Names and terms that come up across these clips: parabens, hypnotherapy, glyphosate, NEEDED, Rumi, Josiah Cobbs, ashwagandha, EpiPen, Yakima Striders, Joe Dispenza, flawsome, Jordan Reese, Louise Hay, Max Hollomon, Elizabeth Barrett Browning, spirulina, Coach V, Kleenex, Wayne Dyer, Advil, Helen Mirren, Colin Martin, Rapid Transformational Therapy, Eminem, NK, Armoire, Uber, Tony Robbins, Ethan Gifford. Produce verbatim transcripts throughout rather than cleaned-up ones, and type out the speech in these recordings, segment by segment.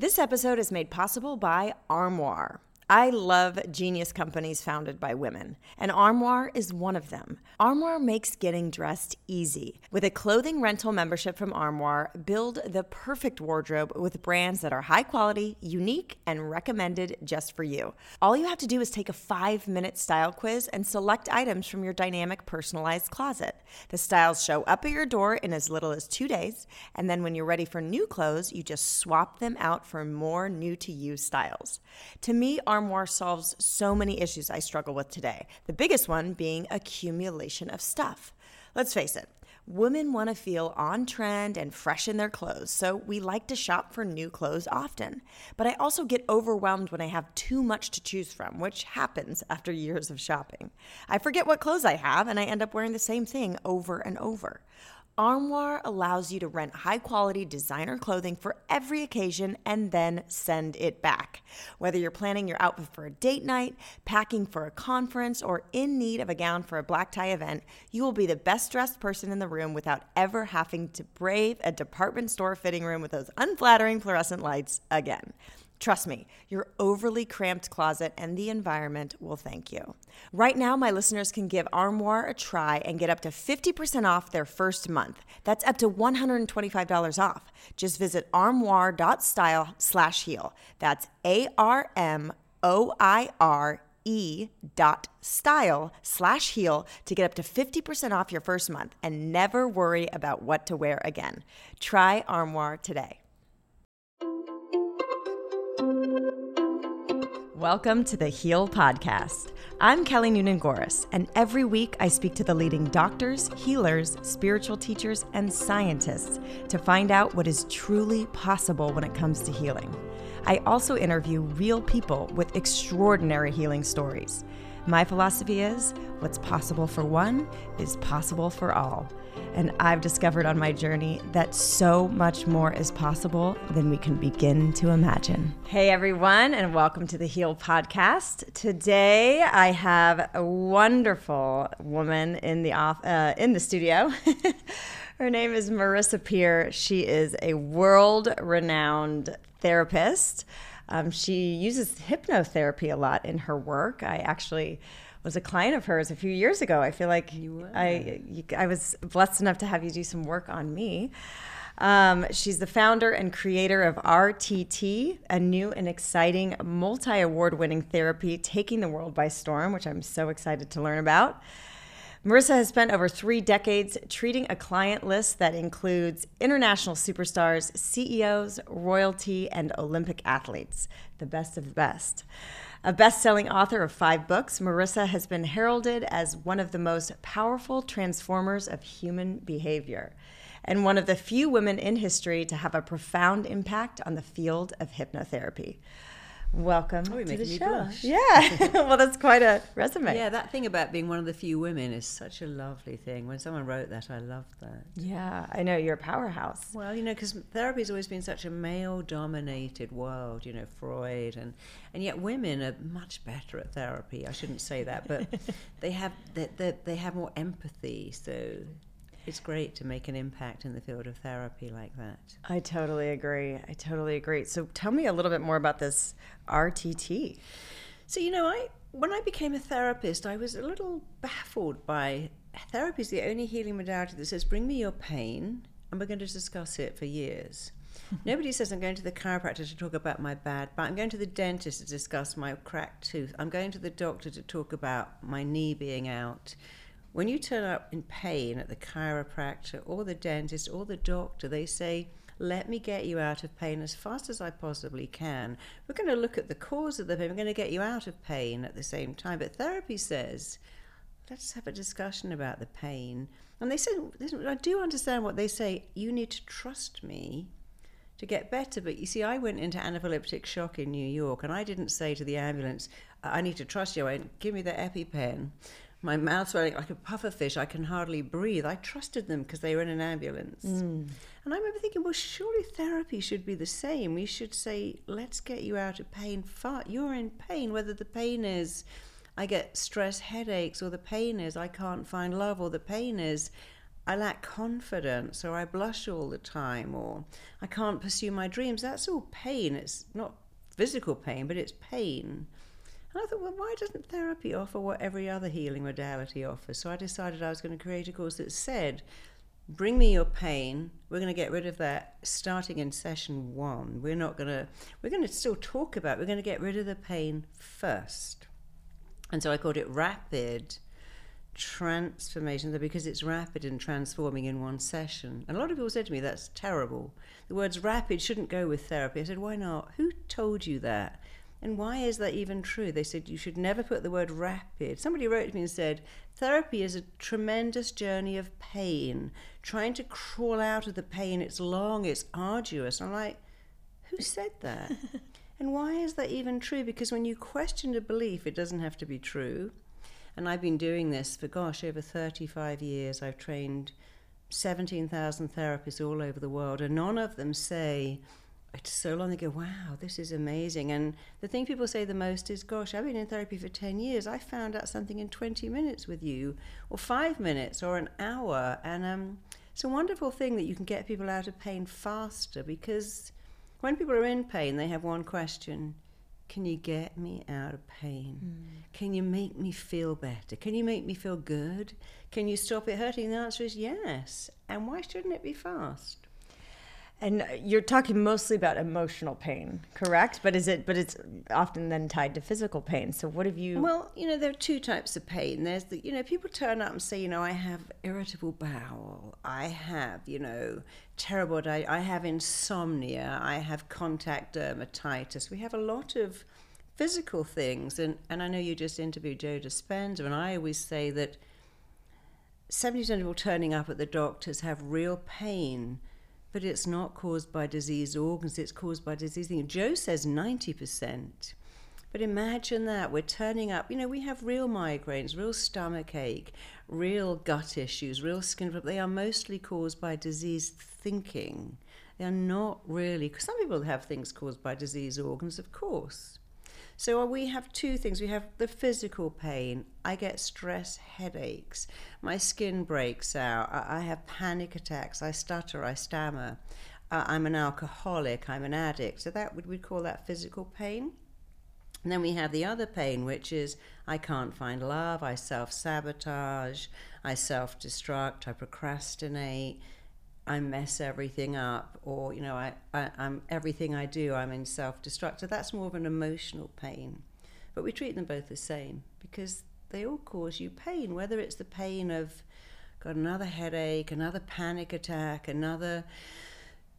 This episode is made possible by Armoire. I love genius companies founded by women, and Armoire is one of them. Armoire makes getting dressed easy. With a clothing rental membership from Armoire, build the perfect wardrobe with brands that are high quality, unique, and recommended just for you. All you have to do is take a five-minute style quiz and select items from your dynamic personalized closet. The styles show up at your door in as little as two days, and then when you're ready for new clothes, you just swap them out for more new-to-you styles. To me, Armoire Armoire solves so many issues I struggle with today, the biggest one being accumulation of stuff. Let's face it, women want to feel on trend and fresh in their clothes, so we like to shop for new clothes often. But I also get overwhelmed when I have too much to choose from, which happens after years of shopping. I forget what clothes I have, and I end up wearing the same thing over and over. Armoire allows you to rent high-quality designer clothing for every occasion and then send it back. Whether you're planning your outfit for a date night, packing for a conference, or in need of a gown for a black tie event, you will be the best-dressed person in the room without ever having to brave a department store fitting room with those unflattering fluorescent lights again. Trust me, your overly cramped closet and the environment will thank you. Right now, my listeners can give Armoire a try and get up to fifty percent off their first month. That's up to one hundred twenty-five dollars off. Just visit armoire.style slash heal. That's A-R-M-O-I-R-E dot style slash heal to get up to fifty percent off your first month and never worry about what to wear again. Try Armoire today. Welcome to The HEAL Podcast. I'm Kelly Noonan-Goris, and every week I speak to the leading doctors, healers, spiritual teachers, and scientists to find out what is truly possible when it comes to healing. I also interview real people with extraordinary healing stories. My philosophy is, what's possible for one is possible for all. And I've discovered on my journey that so much more is possible than we can begin to imagine. Hey everyone, and welcome to the HEAL Podcast. Today I have a wonderful woman in the off, uh, in the studio. Her name is Marisa Peer. She is a world-renowned therapist. Um, she uses hypnotherapy a lot in her work. I actually was a client of hers a few years ago. I feel like you were. I you, I was blessed enough to have you do some work on me. Um, she's the founder and creator of R T T, a new and exciting multi-award-winning therapy taking the world by storm, which I'm so excited to learn about. Marisa has spent over three decades treating a client list that includes international superstars, C E Os, royalty, and Olympic athletes, the best of the best. A best-selling author of five books, Marisa has been heralded as one of the most powerful transformers of human behavior and one of the few women in history to have a profound impact on the field of hypnotherapy. Welcome oh, to the show. Blush. Yeah, well, that's quite a resume. Yeah, that thing about being one of the few women is such a lovely thing. When someone wrote that, I loved that. Yeah, I know, you're a powerhouse. Well, you know, because therapy's always been such a male-dominated world, you know, Freud, and, and yet women are much better at therapy. I shouldn't say that, but they have they, they, they have more empathy, so it's great to make an impact in the field of therapy like that. I totally agree. I totally agree. So tell me a little bit more about this R T T. So, you know, I when I became a therapist, I was a little baffled by therapy is the only healing modality that says, bring me your pain, and we're going to discuss it for years. Nobody says, I'm going to the chiropractor to talk about my bad back. I'm going to the dentist to discuss my cracked tooth. I'm going to the doctor to talk about my knee being out. When you turn up in pain at the chiropractor or the dentist or the doctor, they say, let me get you out of pain as fast as I possibly can. We're going to look at the cause of the pain. We're going to get you out of pain at the same time. But therapy says, let's have a discussion about the pain. And they say, I do understand what they say. You need to trust me to get better. But you see, I went into anaphylactic shock in New York, and I didn't say to the ambulance, I need to trust you. I went, give me the EpiPen. My mouth's running like a puffer fish. I can hardly breathe. I trusted them because they were in an ambulance. Mm. And I remember thinking, well, surely therapy should be the same. We should say, let's get you out of pain. You're in pain, whether the pain is I get stress headaches, or the pain is I can't find love, or the pain is I lack confidence, or I blush all the time, or I can't pursue my dreams. That's all pain. It's not physical pain, but it's pain. And I thought, well, why doesn't therapy offer what every other healing modality offers? So I decided I was going to create a course that said, bring me your pain, we're going to get rid of that starting in session one. We're not going to, we're going to still talk about it. We're going to get rid of the pain first. And so I called it Rapid Transformational, because it's rapid and transforming in one session. And a lot of people said to me, that's terrible. The words rapid shouldn't go with therapy. I said, why not? Who told you that? And why is that even true? They said, you should never put the word rapid. Somebody wrote to me and said, therapy is a tremendous journey of pain. Trying to crawl out of the pain, it's long, it's arduous. And I'm like, who said that? And why is that even true? Because when you question a belief, it doesn't have to be true. And I've been doing this for, gosh, over thirty-five years. I've trained seventeen thousand therapists all over the world, and none of them say, it's so long ago, wow, this is amazing. And the thing people say the most is, gosh, I've been in therapy for ten years. I found out something in twenty minutes with you, or five minutes, or an hour. And um, it's a wonderful thing that you can get people out of pain faster, because when people are in pain, they have one question. Can you get me out of pain? Mm. Can you make me feel better? Can you make me feel good? Can you stop it hurting? The answer is yes. And why shouldn't it be fast? And you're talking mostly about emotional pain, correct? But is it? But it's often then tied to physical pain. So what have you? Well, you know, there are two types of pain. There's the, you know, people turn up and say, you know, I have irritable bowel. I have, you know, terrible, I, I have insomnia. I have contact dermatitis. We have a lot of physical things. And, and I know you just interviewed Joe Dispenza, and I always say that seventy percent of people turning up at the doctors have real pain, but it's not caused by diseased organs, it's caused by disease. Joe says ninety percent, but imagine that, we're turning up, you know, we have real migraines, real stomach ache, real gut issues, real skin problems. They are mostly caused by diseased thinking. They are not really, because some people have things caused by diseased organs, of course. So we have two things. We have the physical pain. I get stress headaches. My skin breaks out. I have panic attacks. I stutter. I stammer. Uh, I'm an alcoholic. I'm an addict. So that would we call that physical pain. And then we have the other pain, which is I can't find love. I self-sabotage. I self-destruct. I procrastinate. I mess everything up, or, you know, I, I, I'm everything I do, I'm in self-destruct. So that's more of an emotional pain. But we treat them both the same, because they all cause you pain, whether it's the pain of, got another headache, another panic attack, another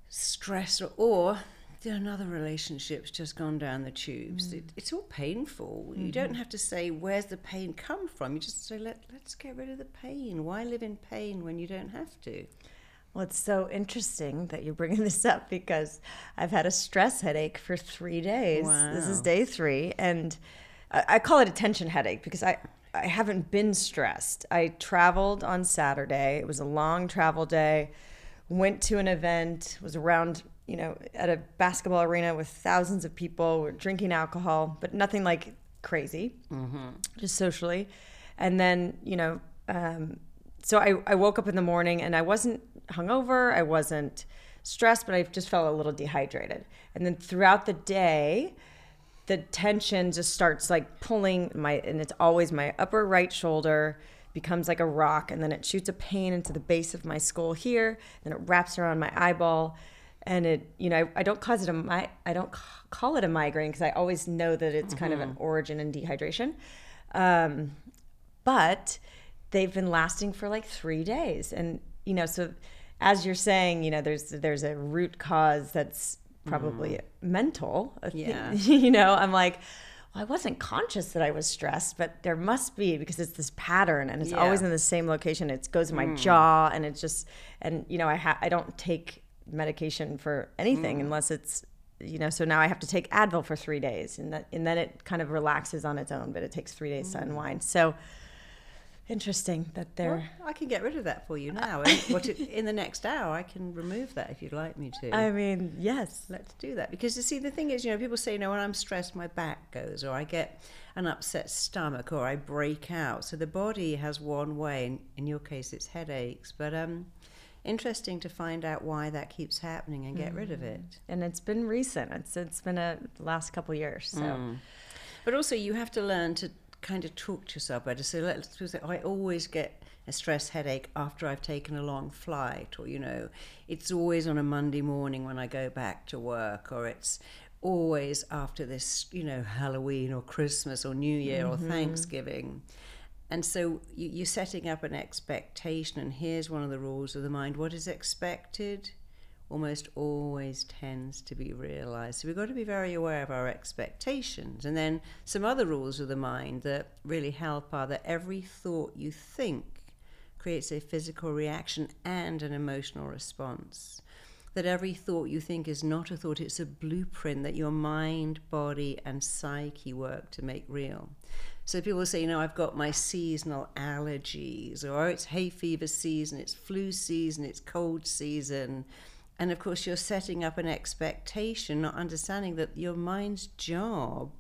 stress, or, or another relationship's just gone down the tubes. Mm. It, it's all painful. Mm-hmm. You don't have to say, where's the pain come from? You just say, Let, let's get rid of the pain. Why live in pain when you don't have to? Well, it's so interesting that you're bringing this up, because I've had a stress headache for three days. Wow. This is day three. And I, I call it a tension headache, because I, I haven't been stressed. I traveled on Saturday. It was a long travel day. Went to an event, was around, you know, at a basketball arena with thousands of people. We're drinking alcohol, but nothing like crazy, mm-hmm. just socially. And then, you know, um, so I, I woke up in the morning and I wasn't hungover, I wasn't stressed, but I just felt a little dehydrated. And then throughout the day, the tension just starts like pulling my, and it's always my upper right shoulder becomes like a rock, and then it shoots a pain into the base of my skull here, then it wraps around my eyeball, and it, you know, I, I don't cause it a mi- I don't call it a migraine, because I always know that it's mm-hmm. kind of an origin in dehydration, um, but they've been lasting for like three days, and you know, so. As you're saying, you know, there's there's a root cause that's probably mm. mental. Yeah. You know, I'm like, well, I wasn't conscious that I was stressed, but there must be, because it's this pattern, and it's yeah. always in the same location. It goes in my mm. jaw, and it's just, and you know, I ha- I don't take medication for anything mm. unless it's, you know, so now I have to take Advil for three days, and that, and then it kind of relaxes on its own, but it takes three days mm. to unwind. So. Interesting that they're... Well, I can get rid of that for you now. what it, in the next hour, I can remove that if you'd like me to. I mean, yes. Let's do that. Because, you see, the thing is, you know, people say, you know, when I'm stressed, my back goes, or I get an upset stomach, or I break out. So the body has one way. In, in your case, it's headaches. But um, interesting to find out why that keeps happening and get mm-hmm. rid of it. And it's been recent. It's It's been a last couple of years. So, mm. But also, you have to learn to kind of talk to yourself better. So let's say I always get a stress headache after I've taken a long flight, or, you know, it's always on a Monday morning when I go back to work, or it's always after this, you know, Halloween or Christmas or New Year mm-hmm. or Thanksgiving. And so you, you're setting up an expectation, and here's one of the rules of the mind: what is expected almost always tends to be realized. So we've got to be very aware of our expectations. And then some other rules of the mind that really help are that every thought you think creates a physical reaction and an emotional response. That every thought you think is not a thought, it's a blueprint that your mind, body, and psyche work to make real. So people say, you know, I've got my seasonal allergies, or it's hay fever season, it's flu season, it's cold season. And of course, you're setting up an expectation, not understanding that your mind's job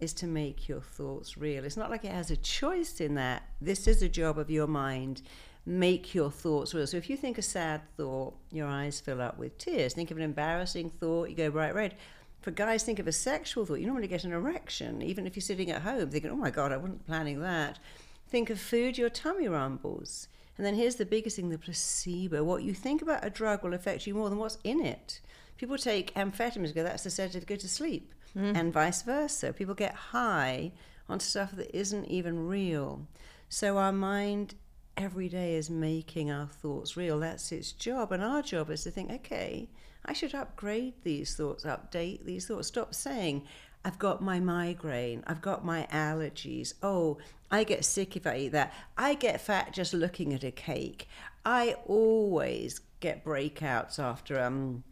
is to make your thoughts real. It's not like it has a choice in that. This is a job of your mind. Make your thoughts real. So if you think a sad thought, your eyes fill up with tears. Think of an embarrassing thought, you go bright red. For guys, think of a sexual thought. You normally get an erection, even if you're sitting at home thinking, oh my God, I wasn't planning that. Think of food, your tummy rumbles. And then here's the biggest thing, the placebo. What you think about a drug will affect you more than what's in it. People take amphetamines and go, that's the sedative, to go to sleep, mm. and vice versa. People get high on stuff that isn't even real. So our mind every day is making our thoughts real. That's its job. And our job is to think, okay, I should upgrade these thoughts, update these thoughts. Stop saying, I've got my migraine, I've got my allergies, oh, I get sick if I eat that, I get fat just looking at a cake, I always get breakouts after um,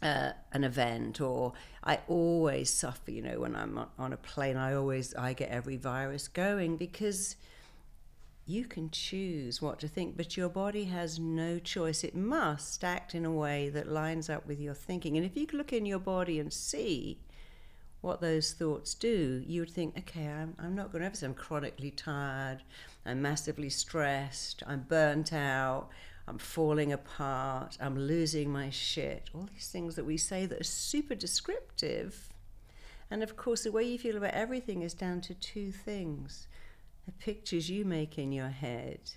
uh, an event, or I always suffer, you know, when I'm on a plane, I always, I get every virus going, because you can choose what to think, but your body has no choice. It must act in a way that lines up with your thinking. And if you look in your body and see what those thoughts do, you would think, okay, I'm, I'm not going to ever say I'm chronically tired, I'm massively stressed, I'm burnt out, I'm falling apart, I'm losing my shit. All these things that we say that are super descriptive. And of course, the way you feel about everything is down to two things: the pictures you make in your head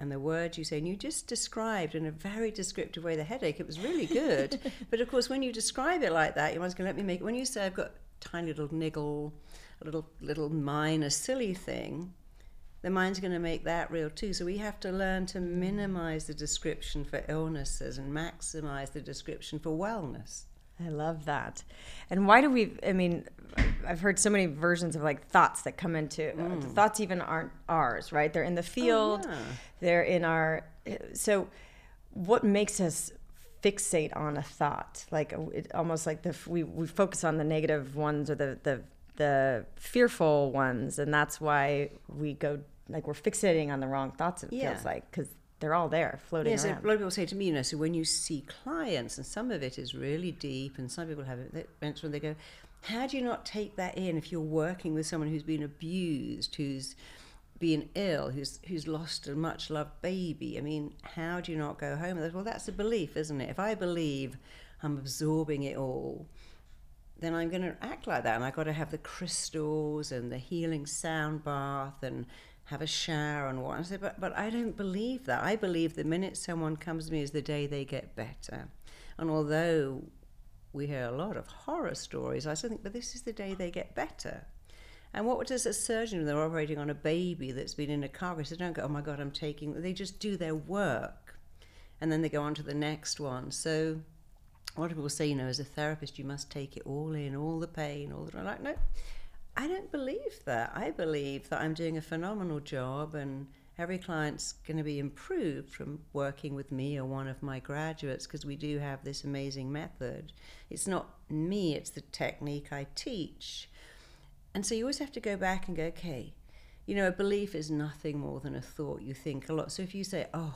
and the words you say. And you just described in a very descriptive way the headache. It was really good. But of course, when you describe it like that, your mind's going to let me make it. When you say, I've got a tiny little niggle, a little, little minor silly thing, the mind's going to make that real too. So we have to learn to minimize the description for illnesses and maximize the description for wellness. I love that. And why do we, I mean, I've heard so many versions of like thoughts that come into, mm. uh, thoughts even aren't ours, right? They're in the field, oh, yeah. they're in our, so what makes us fixate on a thought? Like it almost like the, we, we focus on the negative ones or the, the, the fearful ones. And that's why we go, like we're fixating on the wrong thoughts, it yeah. feels like, because they're all there, floating yes, around. Yes, a lot of people say to me, you know, so when you see clients, and some of it is really deep, and some people have events when they go, how do you not take that in if you're working with someone who's been abused, who's been ill, who's who's lost a much-loved baby? I mean, how do you not go home? Well, that's a belief, isn't it? If I believe I'm absorbing it all, then I'm going to act like that, and I've got to have the crystals and the healing sound bath and have a shower and what. I say, but, but I don't believe that. I believe the minute someone comes to me is the day they get better. And although we hear a lot of horror stories, I still think, but this is the day they get better. And what does a surgeon, when they're operating on a baby that's been in a car crash, they don't go, oh my God, I'm taking, they just do their work. And then they go on to the next one. So a lot of people say, you know, as a therapist, you must take it all in, all the pain, all the, I'm like, no. I don't believe that. I believe that I'm doing a phenomenal job and every client's going to be improved from working with me or one of my graduates, because we do have this amazing method. It's not me, it's the technique I teach. And so you always have to go back and go, okay, you know, a belief is nothing more than a thought you think a lot. So if you say, oh,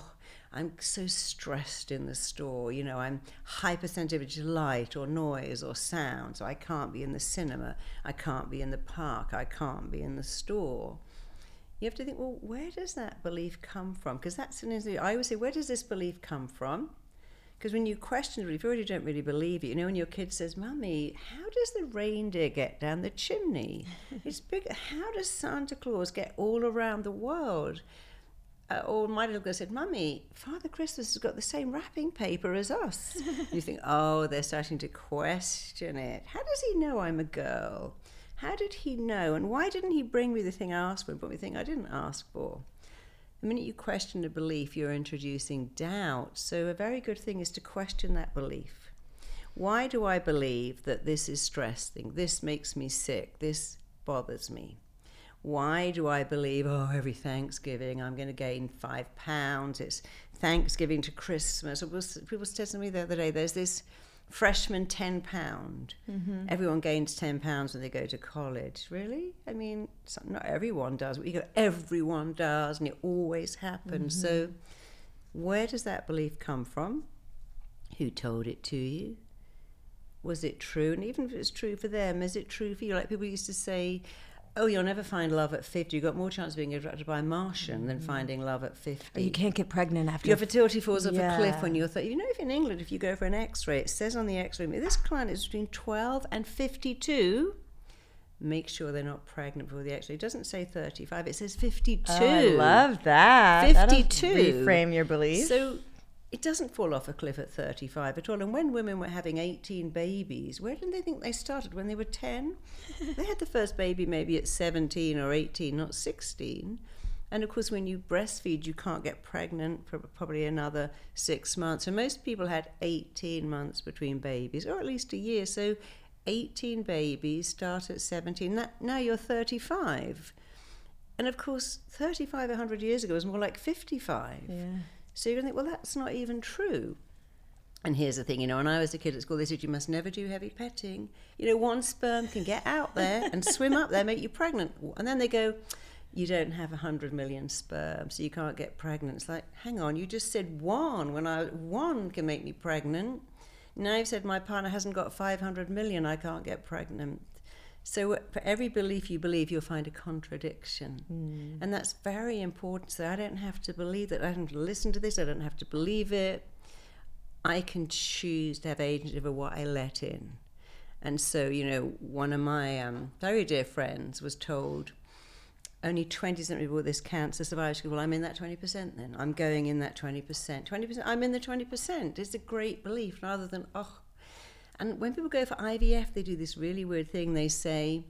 I'm so stressed in the store, you know, I'm hypersensitive to light or noise or sound, so I can't be in the cinema, I can't be in the park, I can't be in the store. You have to think, well, where does that belief come from? Because that's an issue. I always say, where does this belief come from? Because when you question it, if you already don't really believe it, you know, when your kid says, Mummy, how does the reindeer get down the chimney? It's big. How does Santa Claus get all around the world? Uh, or my little girl said, Mummy, Father Christmas has got the same wrapping paper as us. You think, oh, they're starting to question it. How does he know I'm a girl? How did he know? And why didn't he bring me the thing I asked for, but the thing I didn't ask for? The minute you question a belief, you're introducing doubt. So a very good thing is to question that belief. Why do I believe that this is stressing? This makes me sick. This bothers me. Why do I believe, oh, every Thanksgiving I'm going to gain five pounds? It's Thanksgiving to Christmas. People said to me the other day, there's this freshman ten pound. Mm-hmm. Everyone gains ten pounds when they go to college. Really? I mean, not everyone does, but you go, everyone does, and it always happens. Mm-hmm. So where does that belief come from? Who told it to you? Was it true? And even if it's true for them, is it true for you? Like people used to say, oh, you'll never find love at fifty. You've got more chance of being abducted by a Martian than mm. finding love at fifty. Or you can't get pregnant after... Your fertility falls off yeah. a cliff when you're thirty. You know, if in England, if you go for an x-ray, it says on the x-ray, this client is between twelve and fifty-two. Make sure they're not pregnant before the x-ray. It doesn't say thirty-five. It says fifty-two. Oh, I love that. fifty-two. That'll reframe your beliefs. So it doesn't fall off a cliff at thirty-five at all. And when women were having eighteen babies, where did they think they started? When they were ten? They had the first baby maybe at seventeen or eighteen, not sixteen. And of course, when you breastfeed, you can't get pregnant for probably another six months. And most people had eighteen months between babies, or at least a year. So eighteen babies start at seventeen. That, now you're thirty-five. And of course, thirty-five one hundred years ago was more like fifty-five. Yeah. So you're going to think, well, that's not even true. And here's the thing, you know, when I was a kid at school, they said, you must never do heavy petting. You know, one sperm can get out there and swim up there, make you pregnant. And then they go, you don't have one hundred million sperm, so you can't get pregnant. It's like, hang on, you just said one. When I one can make me pregnant. Now you've said my partner hasn't got five hundred million, I can't get pregnant. So for every belief you believe, you'll find a contradiction. Mm. And that's very important. So I don't have to believe that. I don't have to listen to this. I don't have to believe it. I can choose to have agency over what I let in. And so, you know, one of my um, very dear friends was told, only twenty percent of people with this cancer survive. She goes, well, I'm in that twenty percent then. I'm going in that twenty percent. twenty percent, I'm in the twenty percent. It's a great belief rather than, oh. And when people go for I V F, they do this really weird thing. They say,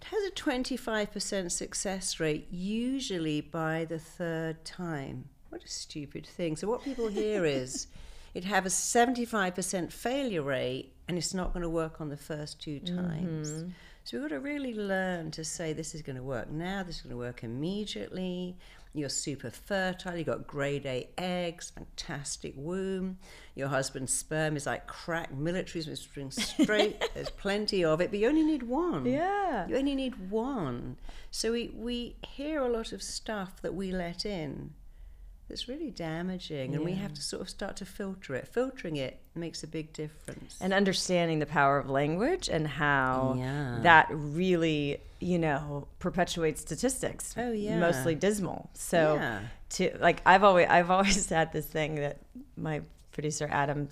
it has a twenty-five percent success rate, usually by the third time. What a stupid thing. So what people hear is, it have a seventy-five percent failure rate, and it's not going to work on the first two times. Mm-hmm. So we've got to really learn to say, this is going to work now, this is going to work immediately. You're super fertile, you've got grade A eggs, fantastic womb. Your husband's sperm is like crack, military's sperm straight, there's plenty of it, but you only need one. Yeah. You only need one. So we, we hear a lot of stuff that we let in that's really damaging, yeah. and we have to sort of start to filter it. Filtering it makes a big difference. And understanding the power of language and how yeah. that really, you know, perpetuates statistics. Oh yeah. Mostly dismal. So yeah. to like I've always I've always had this thing that my producer Adam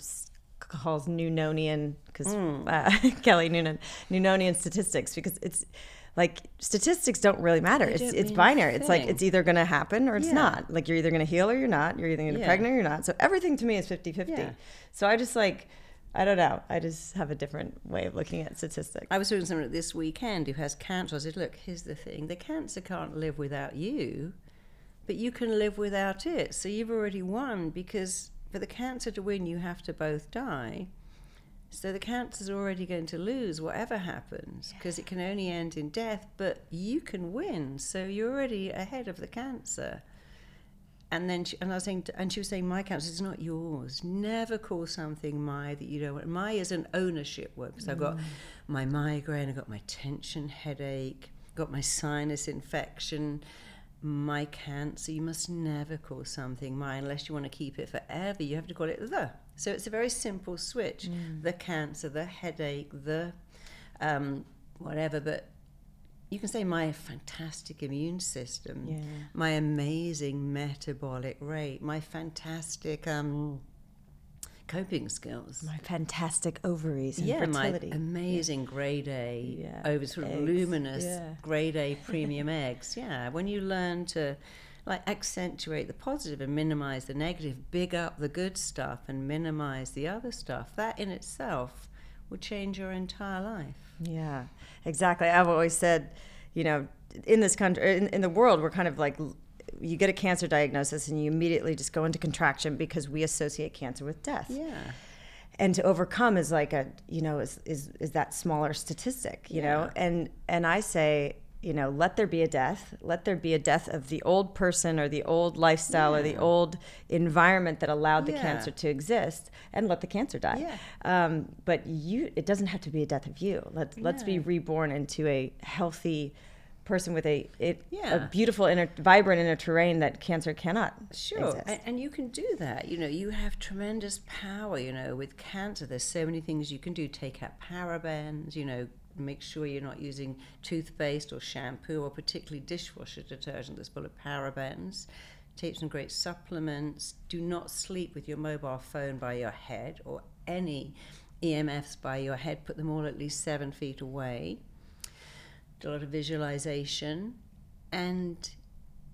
calls Noononian, because mm. uh, Kelly Noonan, Noononian statistics, because it's like statistics don't really matter. They it's it's binary. It's like it's either going to happen or it's yeah. not. Like you're either going to heal or you're not. You're either going to yeah. be pregnant or you're not. So everything to me is fifty-fifty. Yeah. So I just like, I don't know. I just have a different way of looking at statistics. I was doing someone this weekend who has cancer. I said, look, here's the thing. The cancer can't live without you, but you can live without it. So you've already won, because for the cancer to win, you have to both die. So the cancer's already going to lose whatever happens, because yeah. it can only end in death, but you can win. So you're already ahead of the cancer. And then she, and I was saying, and she was saying, my cancer is not yours. Never call something my that you don't want. My is an ownership word, because mm. I've got my migraine, I've got my tension headache, got my sinus infection, my cancer. You must never call something my, unless you want to keep it forever. You have to call it the. So it's a very simple switch. Mm. The cancer, the headache, the um, whatever. But you can say my fantastic immune system, yeah. my amazing metabolic rate, my fantastic um, coping skills. My fantastic ovaries and yeah, fertility. My amazing yeah. grade A, yeah. over sort eggs. Of luminous yeah. grade A premium eggs. Yeah, when you learn to like accentuate the positive and minimize the negative, big up the good stuff and minimize the other stuff, that in itself will change your entire life. Yeah, exactly. I've always said, you know, in this country, in, in the world, we're kind of like, you get a cancer diagnosis and you immediately just go into contraction because we associate cancer with death. Yeah. And to overcome is like a, you know, is is, is that smaller statistic, you yeah. know? And and I say, you know, let there be a death. Let there be a death of the old person or the old lifestyle yeah. or the old environment that allowed yeah. the cancer to exist, and let the cancer die. Yeah. Um, but you, it doesn't have to be a death of you. Let's, yeah. let's be reborn into a healthy person with a it, yeah. a beautiful, inner, vibrant inner terrain that cancer cannot sure. exist. And, and you can do that. You know, you have tremendous power, you know, with cancer. There's so many things you can do. Take out parabens, you know, make sure you're not using toothpaste or shampoo or particularly dishwasher detergent that's full of parabens. Take some great supplements. Do not sleep with your mobile phone by your head or any E M Fs by your head. Put them all at least seven feet away. Do a lot of visualization and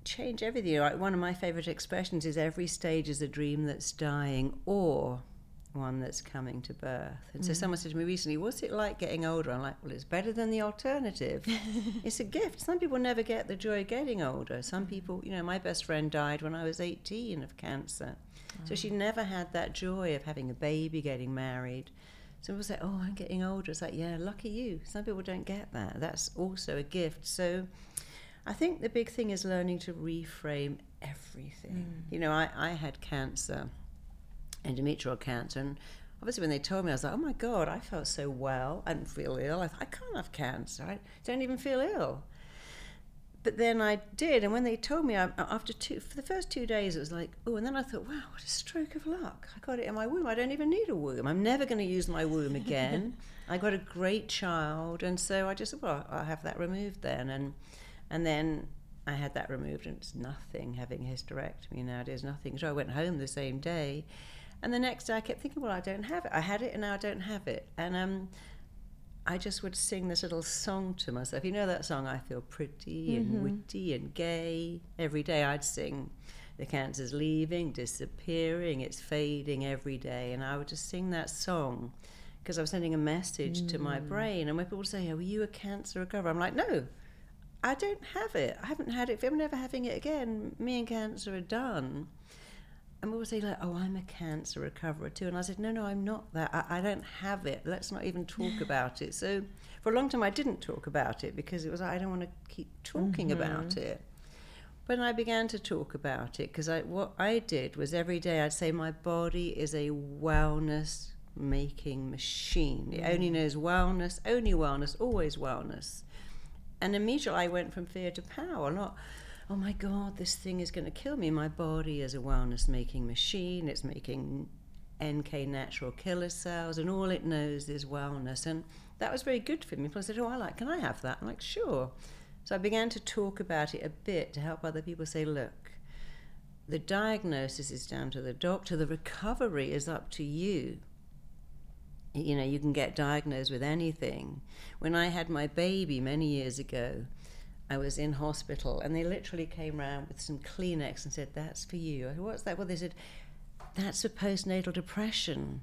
change everything. One of my favorite expressions is every stage is a dream that's dying or one that's coming to birth. And mm-hmm. so someone said to me recently, what's it like getting older? I'm like, well, it's better than the alternative. It's a gift. Some people never get the joy of getting older. Some people, you know, my best friend died when I was eighteen of cancer. Oh. So she never had that joy of having a baby, getting married. Some people say, oh, I'm getting older. It's like, yeah, lucky you. Some people don't get that. That's also a gift. So I think the big thing is learning to reframe everything. Mm. You know, I, I had cancer, endometrial cancer, and obviously when they told me I was like, oh my god, I felt so well, I didn't feel ill, I, I can't have cancer, I don't even feel ill. But then I did, and when they told me, I, after two, for the first two days it was like, oh, and then I thought, wow, what a stroke of luck, I got it in my womb, I don't even need a womb, I'm never going to use my womb again. I got a great child, and so I just, well, I'll have that removed then, and and then I had that removed, and it's nothing having hysterectomy nowadays, nothing. So I went home the same day. And the next day I kept thinking, well, I don't have it. I had it and now I don't have it. And um, I just would sing this little song to myself. You know that song, I feel pretty mm-hmm. and witty and gay. Every day I'd sing, the cancer's leaving, disappearing, it's fading every day. And I would just sing that song because I was sending a message mm. to my brain. And when people would say, oh, were you a cancer recoverer? I'm like, no, I don't have it. I haven't had it. If I'm never having it again, me and cancer are done. And we would say like, oh, I'm a cancer recoverer too. And I said, no, no, I'm not that. I, I don't have it. Let's not even talk about it. So for a long time, I didn't talk about it because it was like, I don't want to keep talking mm-hmm. about it. But I began to talk about it because I, what I did was every day I'd say my body is a wellness-making machine. It only knows wellness, only wellness, always wellness. And immediately I went from fear to power, not, oh my God, this thing is going to kill me. My body is a wellness-making machine. It's making N K natural killer cells, and all it knows is wellness. And that was very good for me. People said, oh, I like, can I have that? I'm like, sure. So I began to talk about it a bit to help other people say, look, the diagnosis is down to the doctor. The recovery is up to you. You know, you can get diagnosed with anything. When I had my baby many years ago, I was in hospital, and they literally came round with some Kleenex and said, that's for you. I said, what's that? Well, they said, that's for postnatal depression.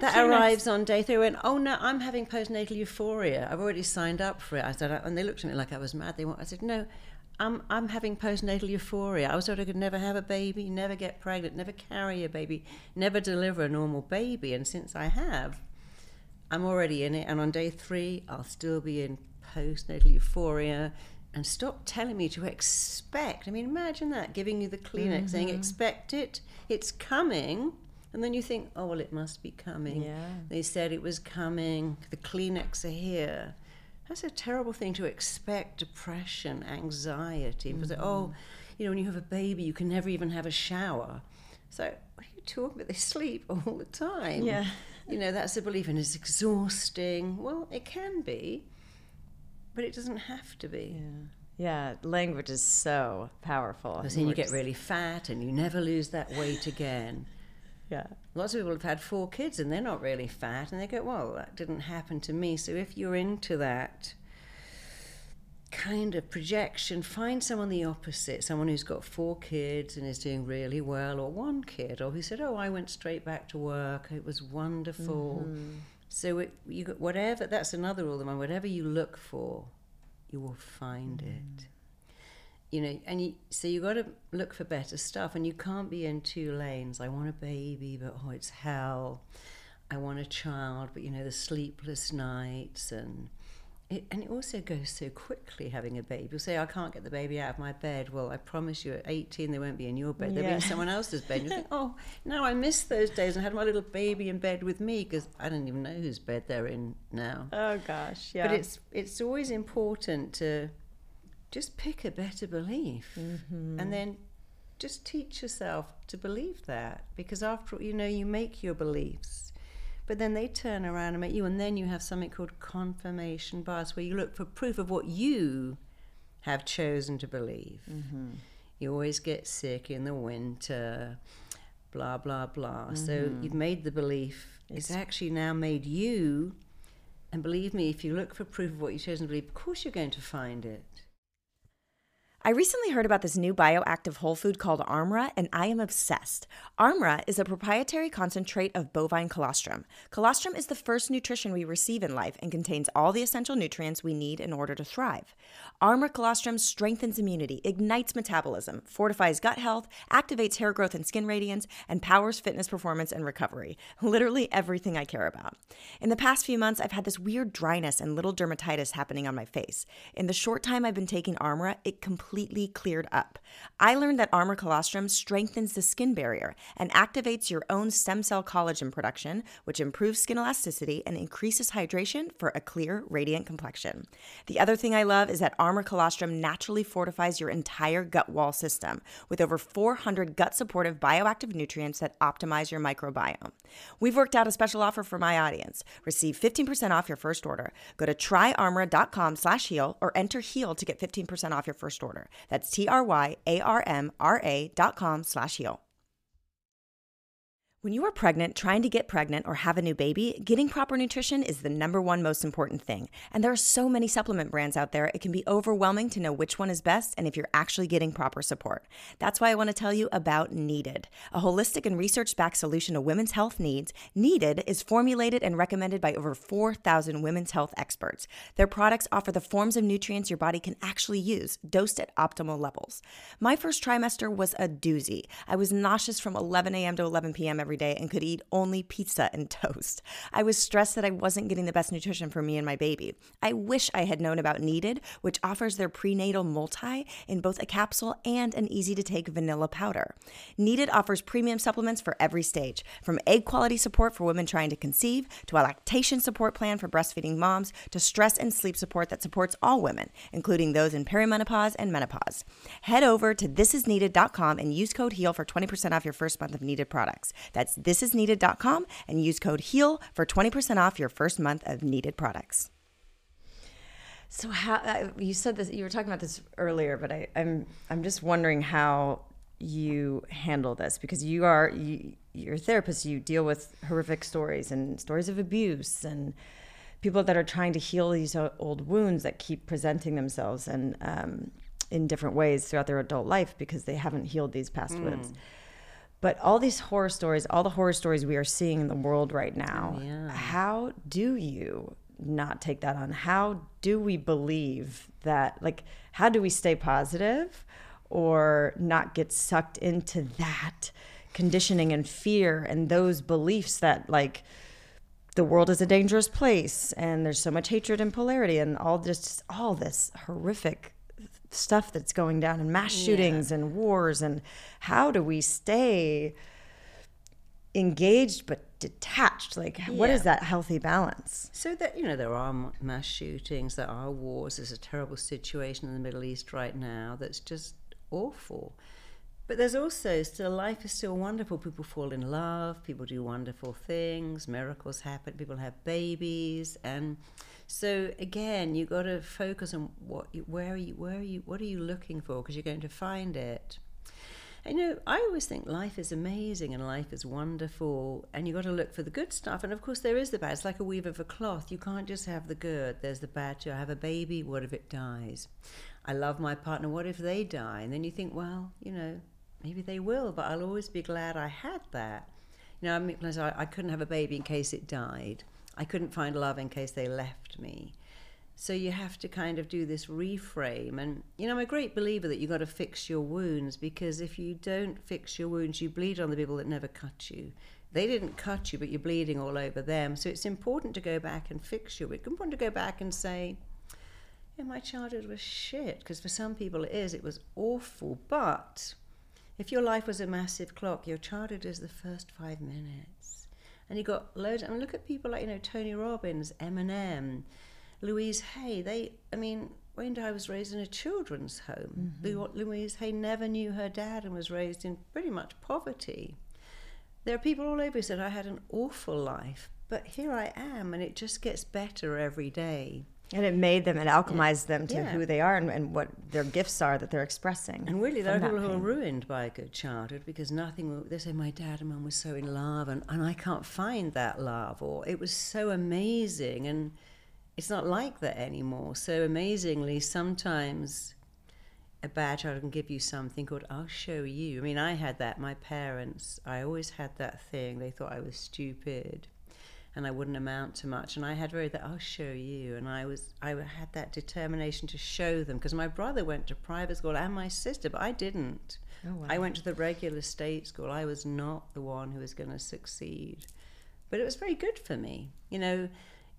That Kleenex arrives on day three. I went, oh no, I'm having postnatal euphoria. I've already signed up for it. I said, and they looked at me like I was mad. They went, I said, no, I'm, I'm having postnatal euphoria. I was told I could never have a baby, never get pregnant, never carry a baby, never deliver a normal baby. And since I have, I'm already in it. And on day three, I'll still be in postnatal euphoria. And stop telling me to expect. I mean, imagine that, giving you the Kleenex, mm-hmm. saying expect it, it's coming. And then you think, oh, well, it must be coming. Yeah. They said it was coming. The Kleenex are here. that's a terrible thing to expect. Depression, anxiety, mm-hmm. because, oh, you know, when you have a baby, you can never even have a shower. So what are you talking about? They sleep all the time. Yeah. You know, that's the belief, and it's exhausting. Well, it can be, but it doesn't have to be. Yeah. Yeah, language is so powerful. Because then you get really fat and you never lose that weight again. Yeah. Lots of people have had four kids and they're not really fat, and they go, well, that didn't happen to me. So if you're into that kind of projection, find someone the opposite, someone who's got four kids and is doing really well, or one kid, or who said, oh, I went straight back to work, it was wonderful. Mm-hmm. So it, you got whatever, that's another rule of mine, whatever you look for, you will find it, mm. you know, and you, so you got to look for better stuff, and you can't be in two lanes. I want a baby, but oh, it's hell. I want a child, but you know, the sleepless nights, and it, and it also goes so quickly having a baby. You'll say, I can't get the baby out of my bed. Well, I promise you, at eighteen, they won't be in your bed. They'll yeah. be in someone else's bed. You think, oh, no, I miss those days. And I had my little baby in bed with me, because I don't even know whose bed they're in now. Oh, gosh, yeah. But it's it's always important to just pick a better belief, mm-hmm. and then just teach yourself to believe that, because after all, you know, you make your beliefs. But then they turn around and make you, and then you have something called confirmation bias, where you look for proof of what you have chosen to believe. Mm-hmm. You always get sick in the winter, blah, blah, blah. Mm-hmm. So you've made the belief. It's, it's actually now made you, and believe me, if you look for proof of what you've chosen to believe, of course you're going to find it. I recently heard about this new bioactive whole food called ARMRA, and I am obsessed. ARMRA is a proprietary concentrate of bovine colostrum. Colostrum is the first nutrition we receive in life and contains all the essential nutrients we need in order to thrive. ARMRA colostrum strengthens immunity, ignites metabolism, fortifies gut health, activates hair growth and skin radiance, and powers fitness performance and recovery. Literally everything I care about. In the past few months, I've had this weird dryness and little dermatitis happening on my face. In the short time I've been taking ARMRA, it completely completely cleared up. I learned that ARMRA colostrum strengthens the skin barrier and activates your own stem cell collagen production, which improves skin elasticity and increases hydration for a clear, radiant complexion. The other thing I love is that ARMRA colostrum naturally fortifies your entire gut wall system with over four hundred gut-supportive bioactive nutrients that optimize your microbiome. We've worked out a special offer for my audience. Receive fifteen percent off your first order. Go to tryarmra.com slash heal or enter heal to get fifteen percent off your first order. That's T-R-Y-A-R-M-R-A dot com slash heal. When you are pregnant, trying to get pregnant, or have a new baby, getting proper nutrition is the number one most important thing. And there are so many supplement brands out there, it can be overwhelming to know which one is best and if you're actually getting proper support. That's why I want to tell you about Needed, a holistic and research-backed solution to women's health needs. Needed is formulated and recommended by over four thousand women's health experts. Their products offer the forms of nutrients your body can actually use, dosed at optimal levels. My first trimester was a doozy. I was nauseous from eleven a.m. to eleven p.m. every day and could eat only pizza and toast. I was stressed that I wasn't getting the best nutrition for me and my baby. I wish I had known about Needed, which offers their prenatal multi in both a capsule and an easy-to-take vanilla powder. Needed offers premium supplements for every stage, from egg quality support for women trying to conceive, to a lactation support plan for breastfeeding moms, to stress and sleep support that supports all women, including those in perimenopause and menopause. Head over to this is needed dot com and use code HEAL for twenty percent off your first month of Needed products. That's That's this is needed dot com and use code HEAL for twenty percent off your first month of Needed products. So how uh, you said this, you were talking about this earlier, but I, I'm I'm just wondering how you handle this, because you are you, you're a therapist. You deal with horrific stories and stories of abuse and people that are trying to heal these old wounds that keep presenting themselves and um, in different ways throughout their adult life because they haven't healed these past mm. wounds. But all these horror stories, all the horror stories we are seeing in the world right now, yeah. how do you not take that on? How do we believe that, like, how do we stay positive or not get sucked into that conditioning and fear and those beliefs that, like, the world is a dangerous place and there's so much hatred and polarity and all this, all this horrific stuff that's going down in mass shootings yeah. and wars, and how do we stay engaged but detached. Like, yeah. What is that healthy balance? So that, you know, there are mass shootings, there are wars, there's a terrible situation in the Middle East right now that's just awful. But there's also still, life is still wonderful. People fall in love, people do wonderful things, miracles happen, people have babies. And so again, you got to focus on what, you, where are you, where are you, what are you looking for? Because you're going to find it. And, you know, I always think life is amazing and life is wonderful, and you got to look for the good stuff. And of course there is the bad. It's like a weave of a cloth. You can't just have the good. There's the bad. You have a baby. What if it dies? I love my partner. What if they die? And then you think, well, you know, maybe they will, but I'll always be glad I had that. You know, I mean, I couldn't have a baby in case it died. I couldn't find love in case they left me. So you have to kind of do this reframe. And, you know, I'm a great believer that you've got to fix your wounds, because if you don't fix your wounds, you bleed on the people that never cut you. They didn't cut you, but you're bleeding all over them. So it's important to go back and fix your wound. It's important to go back and say, yeah, my childhood was shit. Because for some people it is, it was awful, but if your life was a massive clock, your childhood is the first five minutes. And you got loads, I mean, look at people like, you know, Tony Robbins, Eminem, Louise Hay. They, I mean, Wayne Dyer was raised in a children's home. Mm-hmm. Louise Hay never knew her dad and was raised in pretty much poverty. There are people all over who said, I had an awful life, but here I am, and it just gets better every day. And it made them and alchemized yeah. them to yeah. who they are and, and what their gifts are that they're expressing. And really, there are people who are ruined by a good childhood, because nothing, they say, my dad and mom were so in love, and, and I can't find that love, or it was so amazing, and it's not like that anymore. So amazingly, sometimes a bad child can give you something called, I'll show you. I mean, I had that, my parents, I always had that thing, they thought I was stupid and I wouldn't amount to much, and I had very that, I'll show you, and I was, I had that determination to show them, because my brother went to private school and my sister, but I didn't. Oh, wow. I went to the regular state school. I was not the one who was going to succeed, but it was very good for me. You know,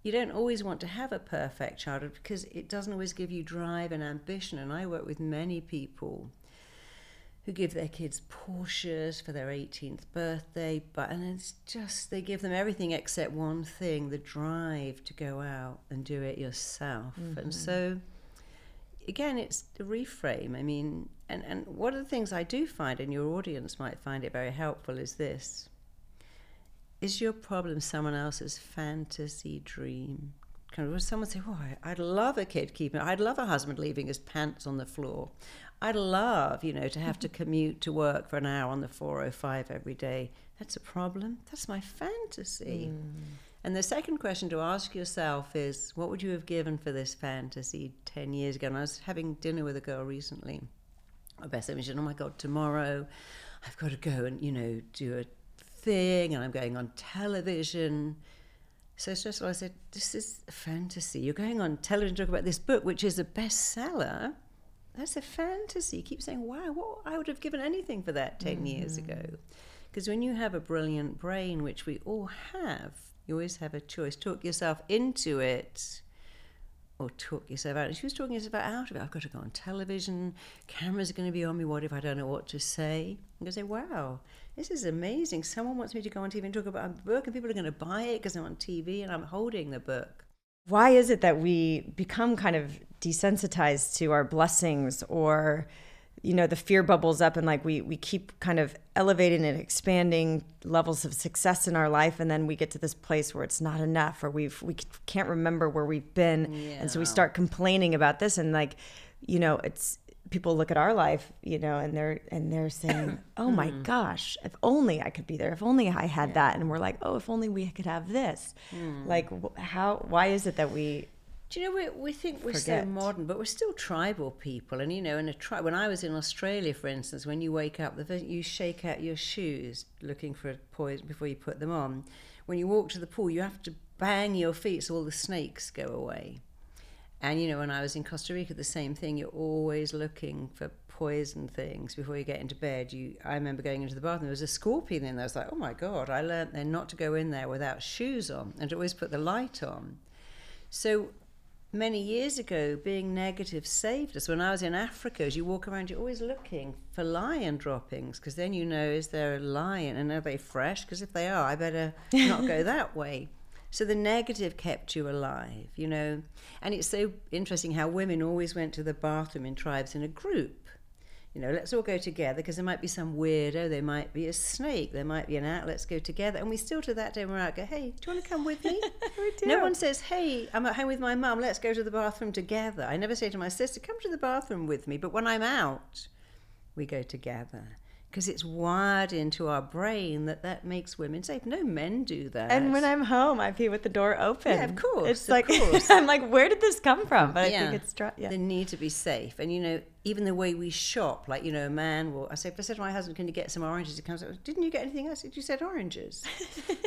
you don't always want to have a perfect childhood, because it doesn't always give you drive and ambition, and I work with many people who give their kids Porsches for their eighteenth birthday, but and it's just, they give them everything except one thing, the drive to go out and do it yourself. Mm-hmm. And so, again, it's the reframe. I mean, and, and one of the things I do find, and your audience might find it very helpful, is this. Is your problem someone else's fantasy dream? Kind of, someone say, oh, I'd love a kid keeping, I'd love a husband leaving his pants on the floor. I'd love, you know, to have to commute to work for an hour on the four oh five every day. That's a problem. That's my fantasy. Mm. And the second question to ask yourself is, what would you have given for this fantasy ten years ago? And I was having dinner with a girl recently. My best friend said, oh my God, tomorrow I've got to go and, you know, do a thing, and I'm going on television. So it's just, I said, this is a fantasy. You're going on television to talk about this book, which is a bestseller. That's a fantasy. You keep saying, wow, what, I would have given anything for that ten mm. years ago. Because when you have a brilliant brain, which we all have, you always have a choice. Talk yourself into it or talk yourself out. And she was talking yourself out of it. I've got to go on television. Cameras are going to be on me. What if I don't know what to say? I'm going to say, wow, this is amazing. Someone wants me to go on T V and talk about a book, and people are going to buy it because I'm on T V and I'm holding the book. Why is it that we become kind of desensitized to our blessings, or, you know, the fear bubbles up, and like we we keep kind of elevating and expanding levels of success in our life, and then we get to this place where it's not enough, or we've we can't remember where we've been, yeah. and so we start complaining about this, and like, you know, it's people look at our life, you know, and they're and they're saying, oh my mm. gosh, if only I could be there, if only I had yeah. that, and we're like, oh, if only we could have this. Mm. Like, how? Why is it that we? Do you know, we, we think we're forget. so modern, but we're still tribal people. And, you know, in a tri- when I was in Australia, for instance, when you wake up, the you shake out your shoes looking for a poison before you put them on. When you walk to the pool, you have to bang your feet so all the snakes go away. And, you know, when I was in Costa Rica, the same thing. You're always looking for poison things before you get into bed. You, I remember going into the bathroom, there was a scorpion in there. I was like, oh, my God, I learned then not to go in there without shoes on and to always put the light on. So many years ago, being negative saved us. When I was in Africa, as you walk around, you're always looking for lion droppings, because then you know, is there a lion and are they fresh? Because if they are, I better not go that way. So the negative kept you alive, you know. And it's so interesting how women always went to the bathroom in tribes in a group. You know, let's all go together, because there might be some weirdo, there might be a snake, there might be an ant, let's go together. And we still to that day when we're out go, hey, do you want to come with me? No one says, hey, I'm at home with my mum, let's go to the bathroom together. I never say to my sister, come to the bathroom with me. But when I'm out, we go together. Because it's wired into our brain that that makes women safe. No men do that. And when I'm home, I pee with the door open. Yeah, of course. It's of like course. I'm like, where did this come from? But yeah. I think it's dry. Yeah. The need to be safe, and you know, even the way we shop. Like you know, a man will. I say, if I said to my husband, "Can you get some oranges?" He comes up, "Didn't you get anything else?" I said, "You said oranges."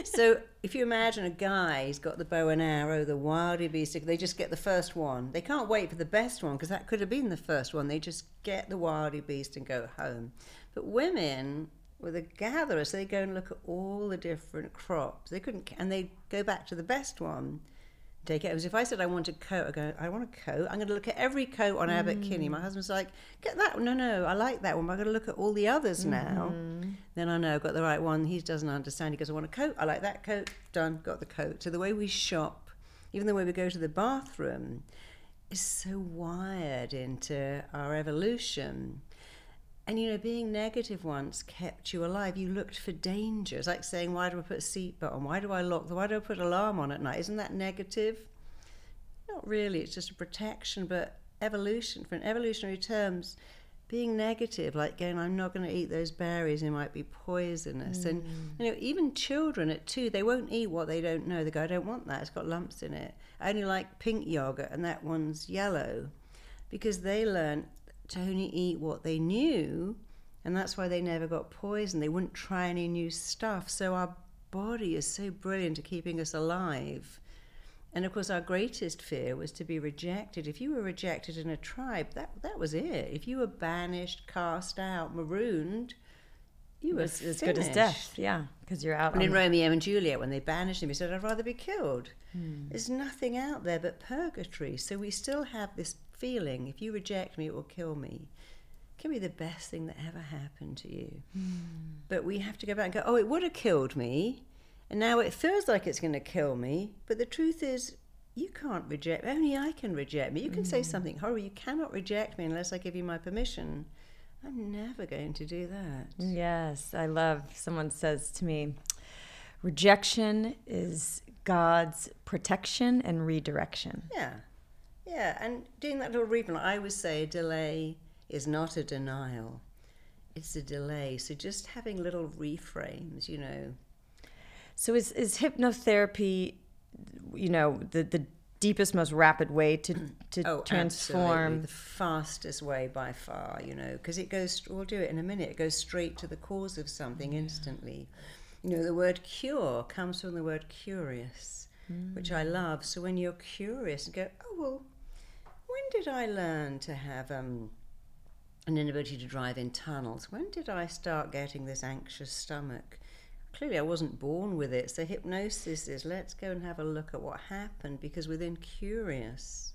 So if you imagine a guy's got the bow and arrow, the wildy beast, they just get the first one. They can't wait for the best one because that could have been the first one. They just get the wildy beast and go home. But women were the gatherers, so they go and look at all the different crops. They couldn't, and they go back to the best one. Take it. It was if I said I want a coat, I go, I want a coat. I'm going to look at every coat on mm. Abbott Kinney. My husband's like, get that one. No, no, I like that one. But I'm going to look at all the others mm. now. Then I know I've got the right one. He doesn't understand. He goes, I want a coat. I like that coat. Done. Got the coat. So the way we shop, even the way we go to the bathroom, is so wired into our evolution. And, you know, being negative once kept you alive. You looked for danger. It's like saying, why do I put a seatbelt on? Why do I lock? Why do I put an alarm on at night? Isn't that negative? Not really. It's just a protection. But evolution, for in evolutionary terms, being negative, like going, I'm not going to eat those berries. They might be poisonous. Mm. And, you know, even children at two, they won't eat what they don't know. They go, I don't want that. It's got lumps in it. I only like pink yogurt, and that one's yellow. Because they learn to only eat what they knew, and that's why they never got poisoned. They wouldn't try any new stuff. So our body is so brilliant at keeping us alive. And of course, our greatest fear was to be rejected. If you were rejected in a tribe, that that was it. If you were banished, cast out, marooned, you were as good as death. Yeah, because you're out. And in Romeo and Juliet, when they banished him, he said, I'd rather be killed. Hmm. There's nothing out there but purgatory. So we still have this feeling, if you reject me, it will kill me. It can be the best thing that ever happened to you. Mm. But we have to go back and go, oh, it would have killed me, and now it feels like it's going to kill me. But the truth is, you can't reject me. Only I can reject me. You can mm. say something horrible. You cannot reject me unless I give you my permission. I'm never going to do that. Yes, I love, someone says to me, rejection is God's protection and redirection. Yeah. Yeah, and doing that little replay, I always say a delay is not a denial. It's a delay. So just having little reframes, you know. So is, is hypnotherapy, you know, the, the deepest, most rapid way to, to oh, transform? Absolutely. The fastest way by far, you know, because it goes, we'll do it in a minute, it goes straight to the cause of something yeah. instantly. You know, the word cure comes from the word curious, mm. which I love. So when you're curious and go, oh, well, when did I learn to have um, an inability to drive in tunnels? When did I start getting this anxious stomach? Clearly I wasn't born with it. So hypnosis is, let's go and have a look at what happened, because within curious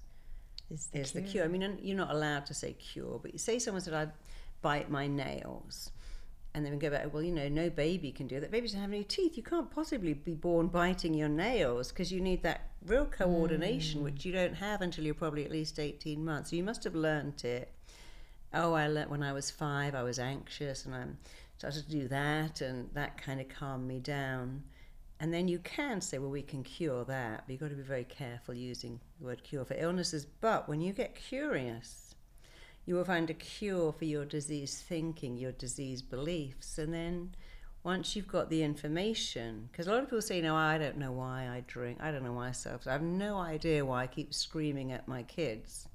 is the, is cure. the cure. I mean, you're not allowed to say cure, but you say someone said, I bite my nails. And then we go back, well, you know, no baby can do that. Babies don't have any teeth. You can't possibly be born biting your nails, because you need that real coordination, mm. which you don't have until you're probably at least eighteen months. So you must have learnt it. Oh, I learnt when I was five, I was anxious, and I started to do that, and that kind of calmed me down. And then you can say, well, we can cure that. But you've got to be very careful using the word cure for illnesses. But when you get curious, you will find a cure for your disease thinking, your disease beliefs. And then once you've got the information, because a lot of people say, no, I don't know why I drink. I don't know why I self. I have no idea why I keep screaming at my kids.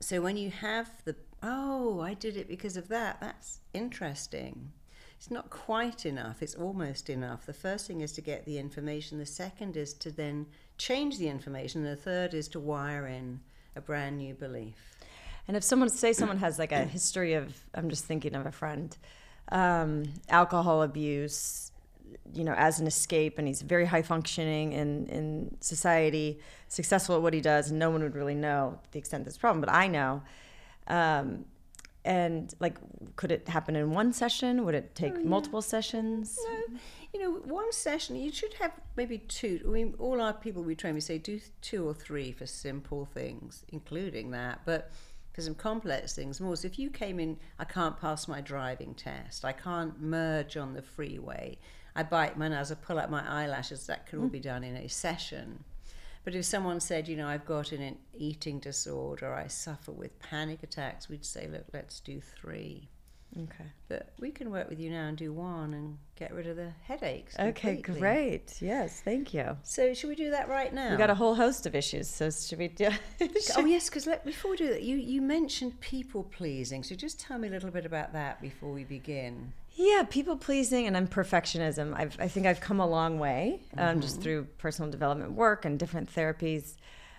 So when you have the, oh, I did it because of that, that's interesting. It's not quite enough. It's almost enough. The first thing is to get the information. The second is to then change the information. The third is to wire in a brand new belief. And if someone, say someone has like a history of, I'm just thinking of a friend, um, alcohol abuse, you know, as an escape, and he's very high functioning in, in society, successful at what he does, and no one would really know the extent of this problem, but I know. Um, and like, could it happen in one session? Would it take oh, yeah. multiple sessions? No, you know, one session, you should have maybe two. I mean, all our people we train, we say do two or three for simple things, including that, but for some complex things more. So if you came in, I can't pass my driving test, I can't merge on the freeway, I bite my nails, I pull out my eyelashes, that can all be done in a session. But if someone said, you know, I've got an eating disorder, I suffer with panic attacks, we'd say, look, let's do three. Okay. But we can work with you now and do one and get rid of the headaches completely. Okay, great. Yes, thank you. So should we do that right now? We've got a whole host of issues, so should we do Oh, yes, because before we do that, you, you mentioned people-pleasing, so just tell me a little bit about that before we begin. Yeah, people-pleasing and perfectionism. I've, I think I've come a long way, um, mm-hmm. just through personal development work and different therapies,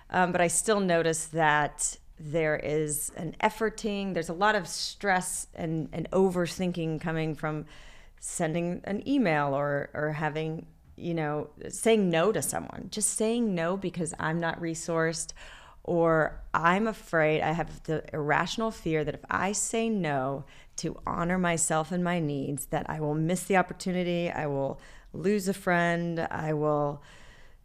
um, but I still notice that there is an efforting, there's a lot of stress and, and overthinking coming from sending an email or or having, you know, saying no to someone. Just saying no because I'm not resourced, or I'm afraid, I have the irrational fear that if I say no to honor myself and my needs, that I will miss the opportunity, I will lose a friend, I will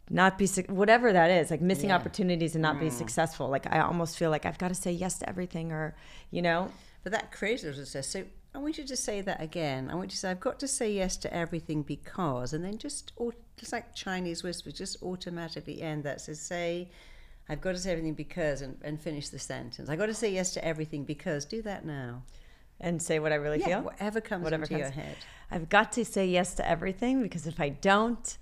not be, whatever that is, like missing yeah. opportunities and not mm. being successful. Like I almost feel like I've got to say yes to everything, or, you know. But that creates a stress. So I want you to say that again. I want you to say, I've got to say yes to everything because, and then just, just like Chinese whispers, just automatically end that. So say, I've got to say everything because, and, and finish the sentence. I've got to say yes to everything because, do that now. And say what I really yeah, feel? whatever comes whatever into comes. your head. I've got to say yes to everything because if I don't,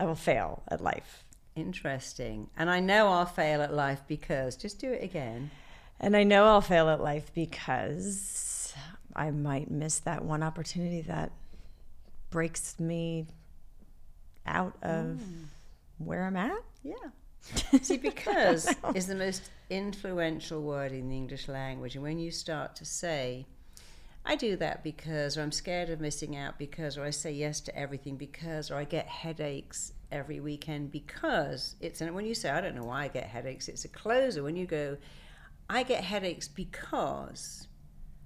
I will fail at life. Interesting. And I know I'll fail at life because, just do it again. And I know I'll fail at life because I might miss that one opportunity that breaks me out of mm. where I'm at. Yeah. See, because is the most influential word in the English language. And when you start to say, I do that because, or I'm scared of missing out because, or I say yes to everything because, or I get headaches every weekend because, it's, and when you say, I don't know why I get headaches, it's a closer. When you go, I get headaches because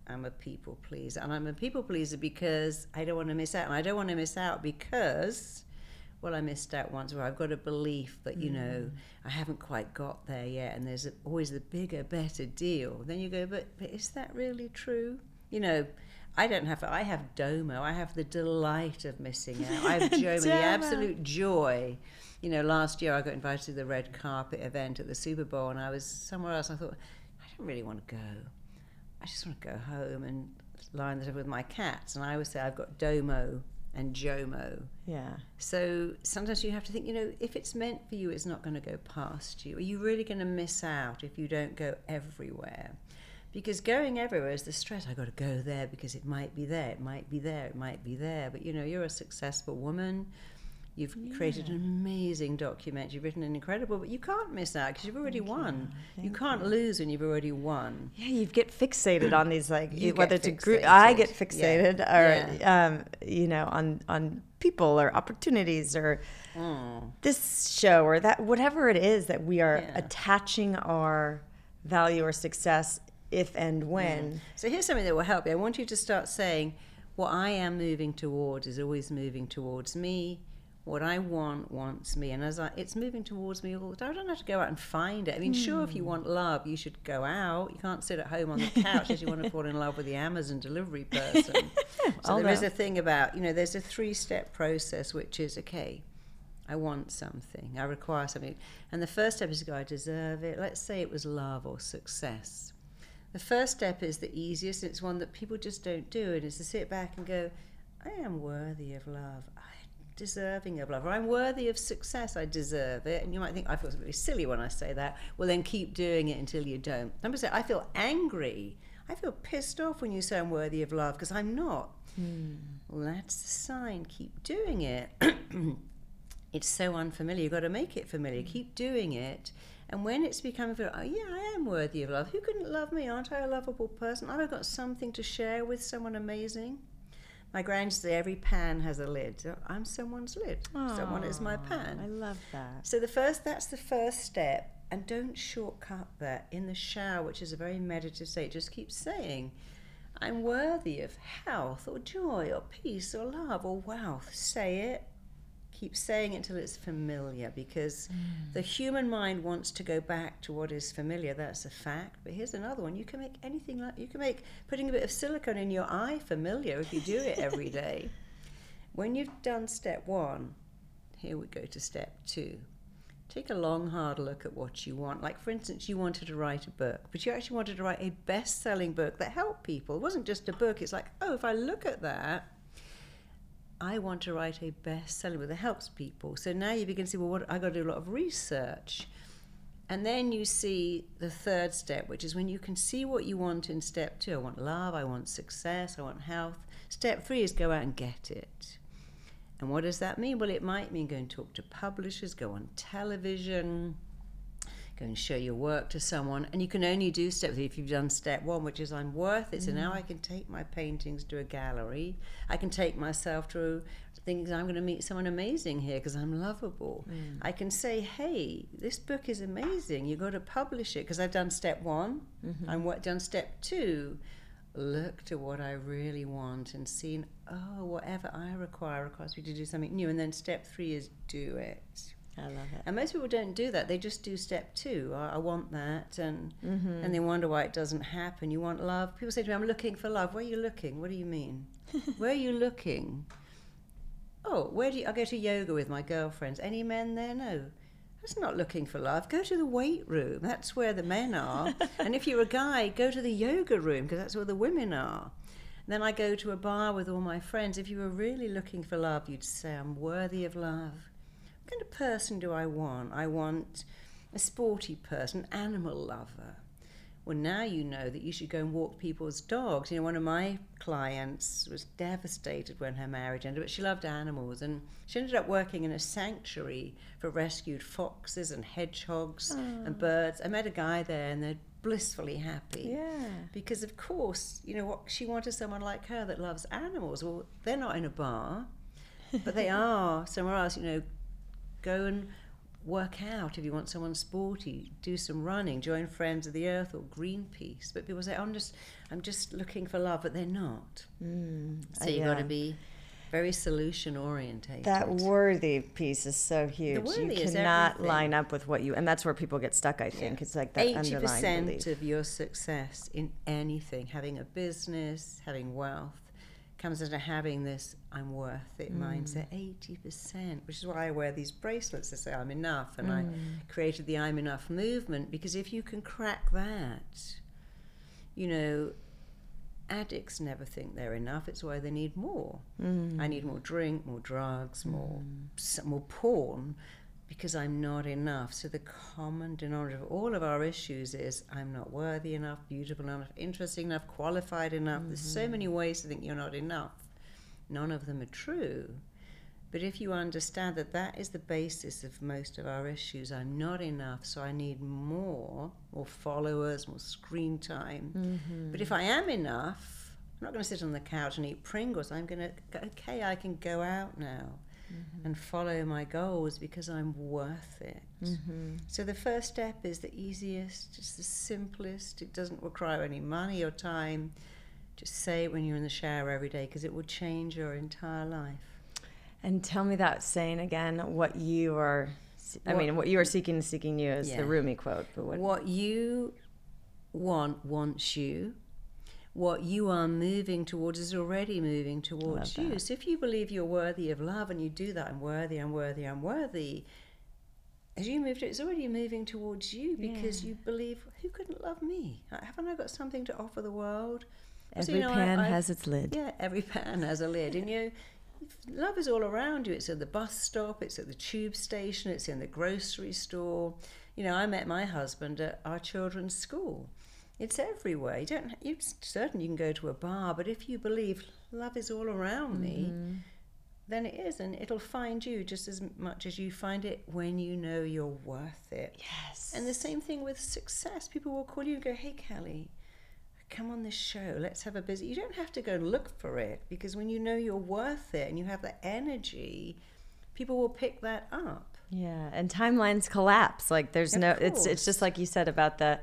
I'm a people pleaser, and I'm a people pleaser because I don't want to miss out, and I don't want to miss out because, well, I missed out once, where I've got a belief that, you know, I haven't quite got there yet, and there's always the bigger, better deal. Then you go, but, but is that really true? You know, I don't have, I have DOMO, I have the delight of missing out. I have JOMO, the absolute joy. You know, last year I got invited to the red carpet event at the Super Bowl, and I was somewhere else, and I thought, I don't really want to go. I just want to go home and lie on the table with my cats. And I always say, I've got DOMO and JOMO. Yeah. So sometimes you have to think, you know, if it's meant for you, it's not going to go past you. Are you really going to miss out if you don't go everywhere? Because going everywhere is the stress. I've got to go there because it might be there, it might be there, it might be there. But, you know, you're a successful woman. You've yeah. created an amazing documentary. You've written an incredible, but you can't miss out because you've already Thank won. You, you can't you. lose when you've already won. Yeah, you get fixated on these, like, you whether it's a group. I get fixated yeah. or, yeah. Um, you know, on, on people or opportunities or mm. this show or that, whatever it is that we are yeah. attaching our value or success if and when. Yeah. So here's something that will help you. I want you to start saying, what I am moving towards is always moving towards me. What I want wants me, and as I, it's moving towards me all the time. I don't have to go out and find it. I mean, mm. sure, if you want love, you should go out. You can't sit at home on the couch as you want to fall in love with the Amazon delivery person. So I'll there know. is a thing about, you know, there's a three-step process, which is, okay, I want something, I require something. And the first step is to go, I deserve it. Let's say it was love or success. The first step is the easiest, and it's one that people just don't do, and it's to sit back and go, I am worthy of love. I deserving of love, or I'm worthy of success, I deserve it. And you might think, I feel really silly when I say that. Well, then keep doing it until you don't. Number six, I feel angry, I feel pissed off when you say I'm worthy of love, because I'm not. Mm. Well, that's a sign, keep doing it. It's so unfamiliar, you've got to make it familiar, keep doing it. And when it's becoming, oh yeah, I am worthy of love, who couldn't love me, aren't I a lovable person, I've got something to share with someone amazing. My granny used to say, every pan has a lid. So I'm someone's lid. Aww, someone is my pan. I love that. So the first, that's the first step. And don't shortcut that. In the shower, which is a very meditative state, just keep saying, I'm worthy of health or joy or peace or love or wealth. Say it. Keep saying it until it's familiar, because mm. the human mind wants to go back to what is familiar. That's a fact. But here's another one. You can make anything like, you can make putting a bit of silicone in your eye familiar if you do it every day. When you've done step one, here we go to step two. Take a long, hard look at what you want. Like, for instance, you wanted to write a book, but you actually wanted to write a best-selling book that helped people. It wasn't just a book. It's like, oh, if I look at that, I want to write a bestseller book that helps people. So now you begin to see, well, what, I got to do a lot of research. And then you see the third step, which is when you can see what you want in step two. I want love, I want success, I want health. Step three is go out and get it. And what does that mean? Well, it might mean go and talk to publishers, go on television, go and show your work to someone. And you can only do step three if you've done step one, which is I'm worth it. So now I can take my paintings to a gallery. I can take myself to things. I'm going to meet someone amazing here because I'm lovable. Mm. I can say, hey, this book is amazing. You've got to publish it because I've done step one. Mm-hmm. I've done step two. Look to what I really want and seen, oh, whatever I require requires me to do something new. And then step three is do it. I love it. And most people don't do that. They just do step two. I, I want that, and mm-hmm. and they wonder why it doesn't happen. You want love. People say to me, I'm looking for love. Where are you looking? What do you mean? Where are you looking? Oh, where do you, I go to yoga with my girlfriends. Any men there? No. That's not looking for love. Go to the weight room. That's where the men are. And if you're a guy, go to the yoga room, because that's where the women are. And then I go to a bar with all my friends. If you were really looking for love, you'd say, I'm worthy of love. What kind of person do I want? I want a sporty person, animal lover. Well, now you know that you should go and walk people's dogs. You know, one of my clients was devastated when her marriage ended, but she loved animals, and she ended up working in a sanctuary for rescued foxes and hedgehogs Aww. And birds. I met a guy there, and they're blissfully happy. Yeah. Because, of course, you know, what she wanted someone like her that loves animals. Well, they're not in a bar, but they are somewhere else, you know, go and work out. If you want someone sporty, do some running, join Friends of the Earth or Greenpeace. But people say, I'm just I'm just looking for love, but they're not. Mm, so you've yeah. got to be very solution orientated. That worthy piece is so huge. You cannot line up with what you, and that's where people get stuck, I think. Yeah. It's like that underlying belief. eighty percent of your success in anything, having a business, having wealth, comes into having this I'm worth it mm. mindset, eighty percent, which is why I wear these bracelets that say I'm enough, and mm. I created the I'm enough movement, because if you can crack that, you know, addicts never think they're enough. It's why they need more. Mm. I need more drink, more drugs, more, mm. more porn, because I'm not enough. So the common denominator of all of our issues is I'm not worthy enough, beautiful enough, interesting enough, qualified enough. Mm-hmm. There's so many ways to think you're not enough. None of them are true. But if you understand that that is the basis of most of our issues, I'm not enough, so I need more, more followers, more screen time. Mm-hmm. But if I am enough, I'm not going to sit on the couch and eat Pringles. I'm going to go, okay, I can go out now. Mm-hmm. And follow my goals because I'm worth it. Mm-hmm. So the first step is the easiest, it's the simplest. It doesn't require any money or time. Just say it when you're in the shower every day, because it will change your entire life. And tell me that saying again, what you are, I what, mean, what you are seeking is seeking you is yeah. the Rumi quote. But what, what you want wants you. What you are moving towards is already moving towards you. So if you believe you're worthy of love and you do that, I'm worthy, I'm worthy, I'm worthy, as you move to it, it's already moving towards you, because yeah. you believe, who couldn't love me? Haven't I got something to offer the world? Every so, you know, pan I, I, has its lid. Yeah, every pan has a lid. And you know, love is all around you. It's at the bus stop, it's at the tube station, it's in the grocery store. You know, I met my husband at our children's school. It's everywhere. You don't. You certainly you can go to a bar, but if you believe love is all around me, mm-hmm. then it is, and it'll find you just as much as you find it when you know you're worth it. Yes. And the same thing with success. People will call you and go, "Hey, Kelly, come on this show, let's have a visit. You don't have to go look for it, because when you know you're worth it and you have the energy, people will pick that up. Yeah, and timelines collapse. Like there's no, it's it's just like you said about the,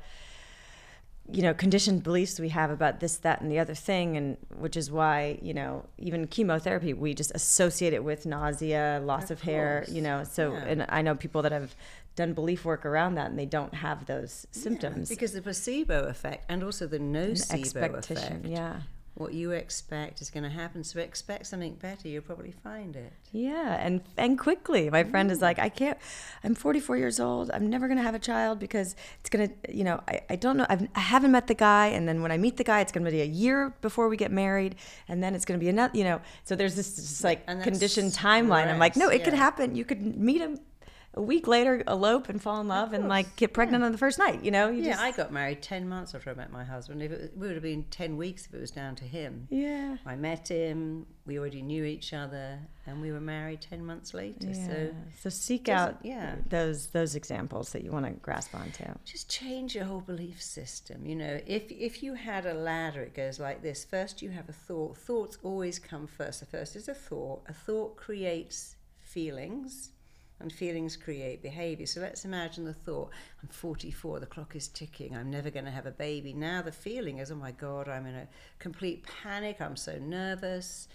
you know, conditioned beliefs we have about this, that, and the other thing, and which is why, you know, even chemotherapy, we just associate it with nausea, loss of hair, you know, so, yeah. And I know people that have done belief work around that and they don't have those symptoms. Yeah, because the placebo effect and also the nocebo effect. Yeah. What you expect is going to happen, so expect something better, you'll probably find it. Yeah, and and quickly. My friend is like, I can't, I'm forty-four years old, I'm never going to have a child because it's going to, you know, I, I don't know, I've, I haven't met the guy, and then when I meet the guy, it's going to be a year before we get married, and then it's going to be another, you know, so there's this, this like conditioned timeline. Stress. I'm like, no, it yeah. could happen. You could meet him a week later, elope and fall in love and like get pregnant yeah. on the first night, you know? You yeah, just... I got married ten months after I met my husband. If it, it would have been ten weeks if it was down to him. Yeah. I met him, we already knew each other, and we were married ten months later. Yeah. So so seek out yeah. those those examples that you want to grasp onto. Just change your whole belief system. You know, if if you had a ladder, it goes like this. First you have a thought. Thoughts always come first. The first is a thought. A thought creates feelings. And feelings create behavior. So let's imagine the thought, I'm forty-four, the clock is ticking, I'm never going to have a baby. Now the feeling is, oh my God, I'm in a complete panic, I'm so nervous.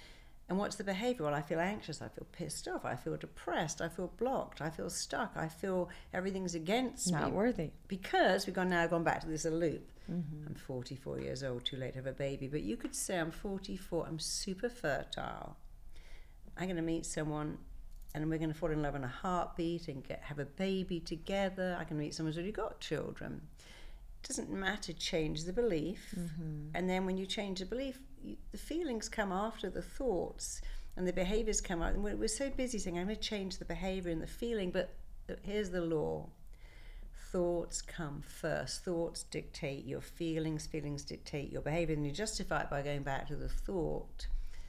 And what's the behavior? Well, I feel anxious, I feel pissed off, I feel depressed, I feel blocked, I feel stuck, I feel everything's against me. Not worthy. Because we've gone, now gone back to this loop. Mm-hmm. I'm forty-four years old, too late to have a baby. But you could say, I'm forty-four, I'm super fertile, I'm going to meet someone and we're going to fall in love in a heartbeat and get, have a baby together. I can meet someone who's already got children. It doesn't matter, change the belief. Mm-hmm. And then when you change the belief, you, the feelings come after the thoughts and the behaviors come out. And we're, we're so busy saying, I'm going to change the behavior and the feeling, but here's the law. Thoughts come first. Thoughts dictate your feelings. Feelings dictate your behavior. And you justify it by going back to the thought.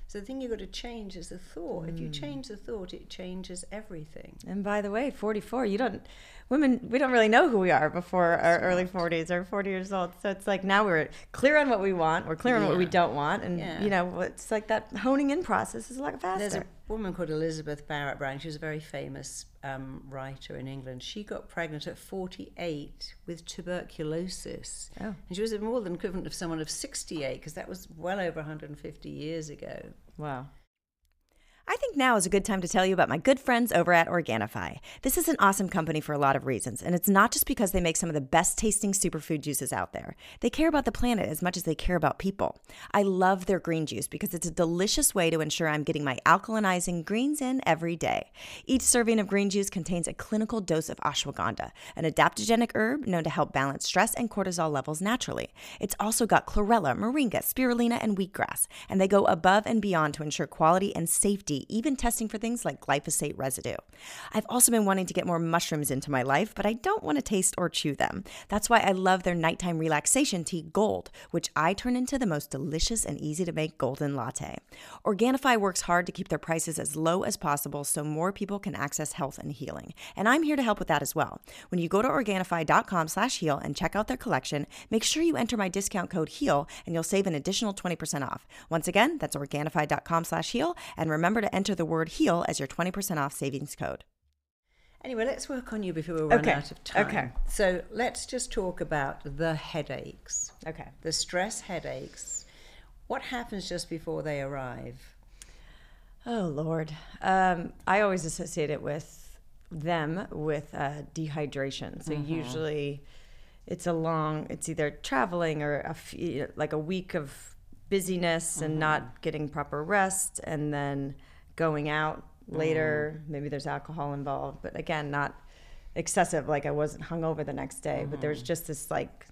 So the thing you've got to change is the thought. Mm. If you change the thought, it changes everything. And by the way, forty-four, you don't, women, we don't really know who we are before our early forties or forty years old. So it's like now we're clear on what we want, we're clear yeah. on what we don't want. And, yeah. you know, it's like that honing in process is a lot faster. There's a woman called Elizabeth Barrett Browning. She was a very famous um, writer in England. She got pregnant at forty-eight with tuberculosis. Oh. And she was more than equivalent of someone of sixty-eight, because that was well over one hundred fifty years ago. Wow. I think now is a good time to tell you about my good friends over at Organifi. This is an awesome company for a lot of reasons, and it's not just because they make some of the best tasting superfood juices out there. They care about the planet as much as they care about people. I love their green juice because it's a delicious way to ensure I'm getting my alkalinizing greens in every day. Each serving of green juice contains a clinical dose of ashwagandha, an adaptogenic herb known to help balance stress and cortisol levels naturally. It's also got chlorella, moringa, spirulina, and wheatgrass, and they go above and beyond to ensure quality and safety, even testing for things like glyphosate residue. I've also been wanting to get more mushrooms into my life, but I don't want to taste or chew them. That's why I love their nighttime relaxation tea, Gold, which I turn into the most delicious and easy-to-make golden latte. Organifi works hard to keep their prices as low as possible so more people can access health and healing. And I'm here to help with that as well. When you go to Organifi.com slash heal and check out their collection, make sure you enter my discount code HEAL and you'll save an additional twenty percent off. Once again, that's Organifi.com slash heal. And remember to to enter the word HEAL as your twenty percent off savings code. Anyway, let's work on you before we run okay. out of time. Okay. So let's just talk about the headaches. Okay. The stress headaches. What happens just before they arrive? Oh, Lord. Um, I always associate it with them with uh, dehydration. So mm-hmm. usually it's a long, it's either traveling or a few, like a week of busyness mm-hmm. and not getting proper rest, and then going out later, mm. maybe there's alcohol involved, but again, not excessive, like I wasn't hungover the next day, mm. but there's just this like...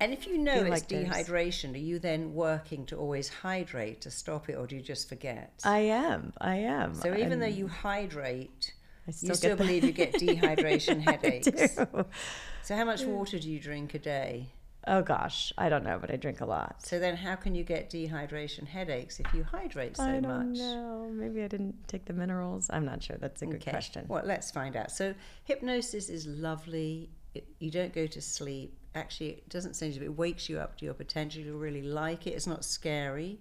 And if you know it's like dehydration, are you then working to always hydrate to stop it, or do you just forget? I am, I am. So even I'm, though you hydrate, I still you still get believe you get dehydration headaches. So how much water do you drink a day? Oh gosh, I don't know, but I drink a lot. So then how can you get dehydration headaches if you hydrate so much? I don't much? know, maybe I didn't take the minerals. I'm not sure, that's a good okay. question. Well, let's find out. So hypnosis is lovely. It, you don't go to sleep actually it doesn't send you, it wakes you up to your potential. You really like it. It's not scary.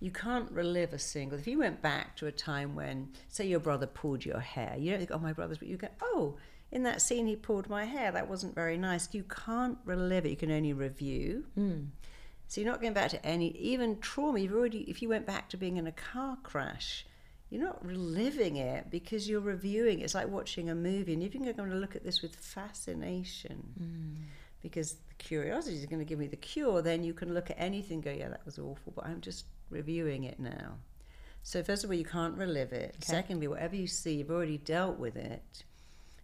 You can't relive a single. If you went back to a time when, say, your brother pulled your hair, you don't think, oh, my brother's, but you go, oh, in that scene he pulled my hair. That wasn't very nice. You can't relive it. You can only review. Mm. So you're not going back to any, even trauma. You've already, if you went back to being in a car crash, you're not reliving it because you're reviewing. It's like watching a movie. And if you're going to look at this with fascination, mm. because the curiosity is going to give me the cure, then you can look at anything and go, yeah, that was awful, but I'm just reviewing it now. So first of all, you can't relive it. Okay. Secondly, whatever you see, you've already dealt with it.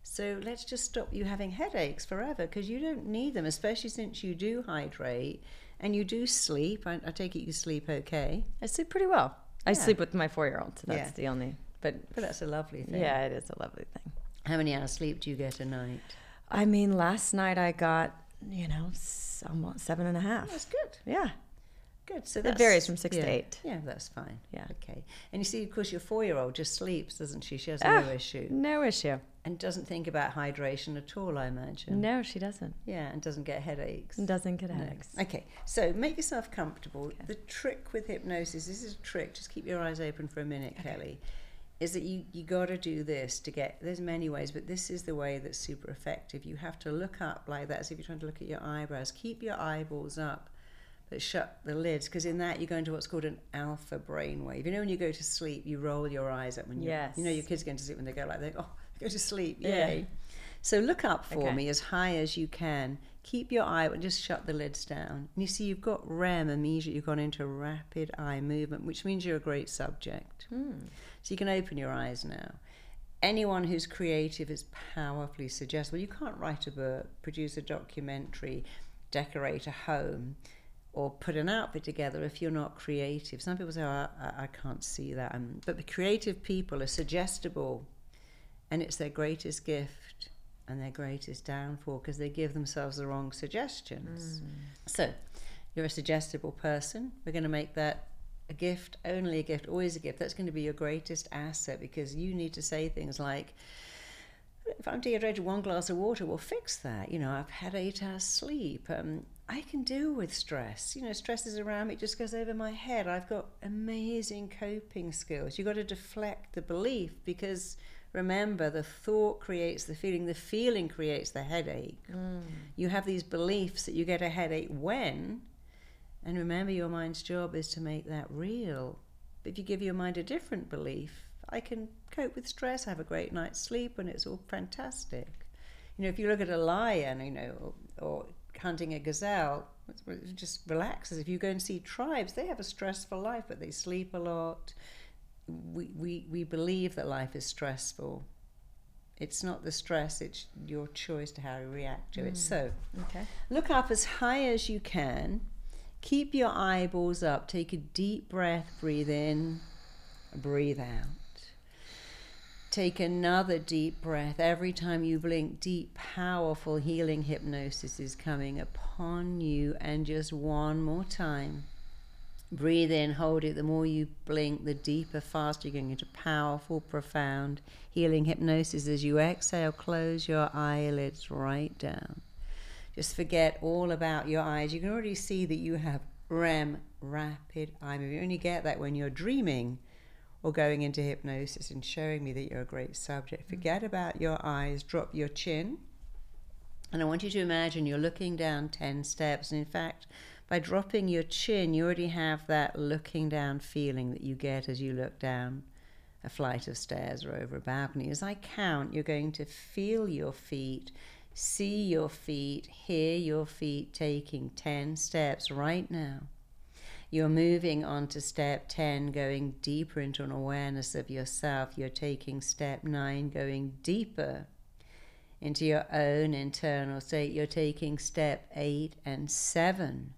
So let's just stop you having headaches forever, because you don't need them, especially since you do hydrate and you do sleep. I, I take it you sleep okay. I sleep pretty well. Yeah. I sleep with my four-year-old, so that's yeah. the only... But, but that's a lovely thing. Yeah, it is a lovely thing. How many hours sleep do you get a night? I mean, last night I got, you know, somewhat seven and a half. That's good. Yeah. Good. So that varies from six yeah. to eight. Yeah, that's fine. Yeah. Okay. And you see, of course, your four-year-old just sleeps, doesn't she? She has ah, no issue. No issue. And doesn't think about hydration at all, I imagine. No, she doesn't. Yeah, and doesn't get headaches. And doesn't get headaches. No. Okay. So make yourself comfortable. Okay. The trick with hypnosis, this is a trick, just keep your eyes open for a minute, okay. Kelly, is that you, you got to do this to get, there's many ways, but this is the way that's super effective. You have to look up like that, as if you're trying to look at your eyebrows. Keep your eyeballs up, but shut the lids, because in that you go into what's called an alpha brainwave. You know when you go to sleep, you roll your eyes up. When you, yes. you know your kids are going to sleep when they go like that, oh, go to sleep, yay. Yeah. So look up for okay. me as high as you can. Keep your eye, and just shut the lids down. And you see you've got R E M immediately, you've gone into rapid eye movement, which means you're a great subject. Hmm. So you can open your eyes now. Anyone who's creative is powerfully suggestible. You can't write a book, produce a documentary, decorate a home, or put an outfit together if you're not creative. Some people say, oh, I, I can't see that. Um, but the creative people are suggestible, and it's their greatest gift and their greatest downfall, because they give themselves the wrong suggestions. Mm. So you're a suggestible person. We're going to make that a gift, only a gift, always a gift. That's going to be your greatest asset, because you need to say things like, if I'm dehydrated, one glass of water will fix that. You know, I've had eight hours sleep. Um, I can deal with stress. You know, stress is around me, it just goes over my head. I've got amazing coping skills. You've got to deflect the belief, because remember, the thought creates the feeling, the feeling creates the headache. Mm. You have these beliefs that you get a headache when, and remember, your mind's job is to make that real. But if you give your mind a different belief, I can cope with stress, have a great night's sleep, and it's all fantastic. You know, if you look at a lion, you know, or, or hunting a gazelle, it just relaxes. If you go and see tribes, they have a stressful life, but they sleep a lot. We, we, we believe that life is stressful. It's not the stress, it's your choice to how you react to mm. it. So, okay. look up as high as you can. Keep your eyeballs up. Take a deep breath, breathe in, breathe out. Take another deep breath. Every time you blink, deep, powerful healing hypnosis is coming upon you. And just one more time. Breathe in, hold it. The more you blink, the deeper, faster you're going into powerful, profound healing hypnosis. As you exhale, close your eyelids right down. Just forget all about your eyes. You can already see that you have R E M, rapid eye movement. You only get that when you're dreaming or going into hypnosis and showing me that you're a great subject. Forget about your eyes, drop your chin. And I want you to imagine you're looking down ten steps. And in fact, by dropping your chin, you already have that looking down feeling that you get as you look down a flight of stairs or over a balcony. As I count, you're going to feel your feet, see your feet, hear your feet, taking ten steps right now. You're moving on to step ten, going deeper into an awareness of yourself. You're taking step nine, going deeper into your own internal state. You're taking step eight and seven,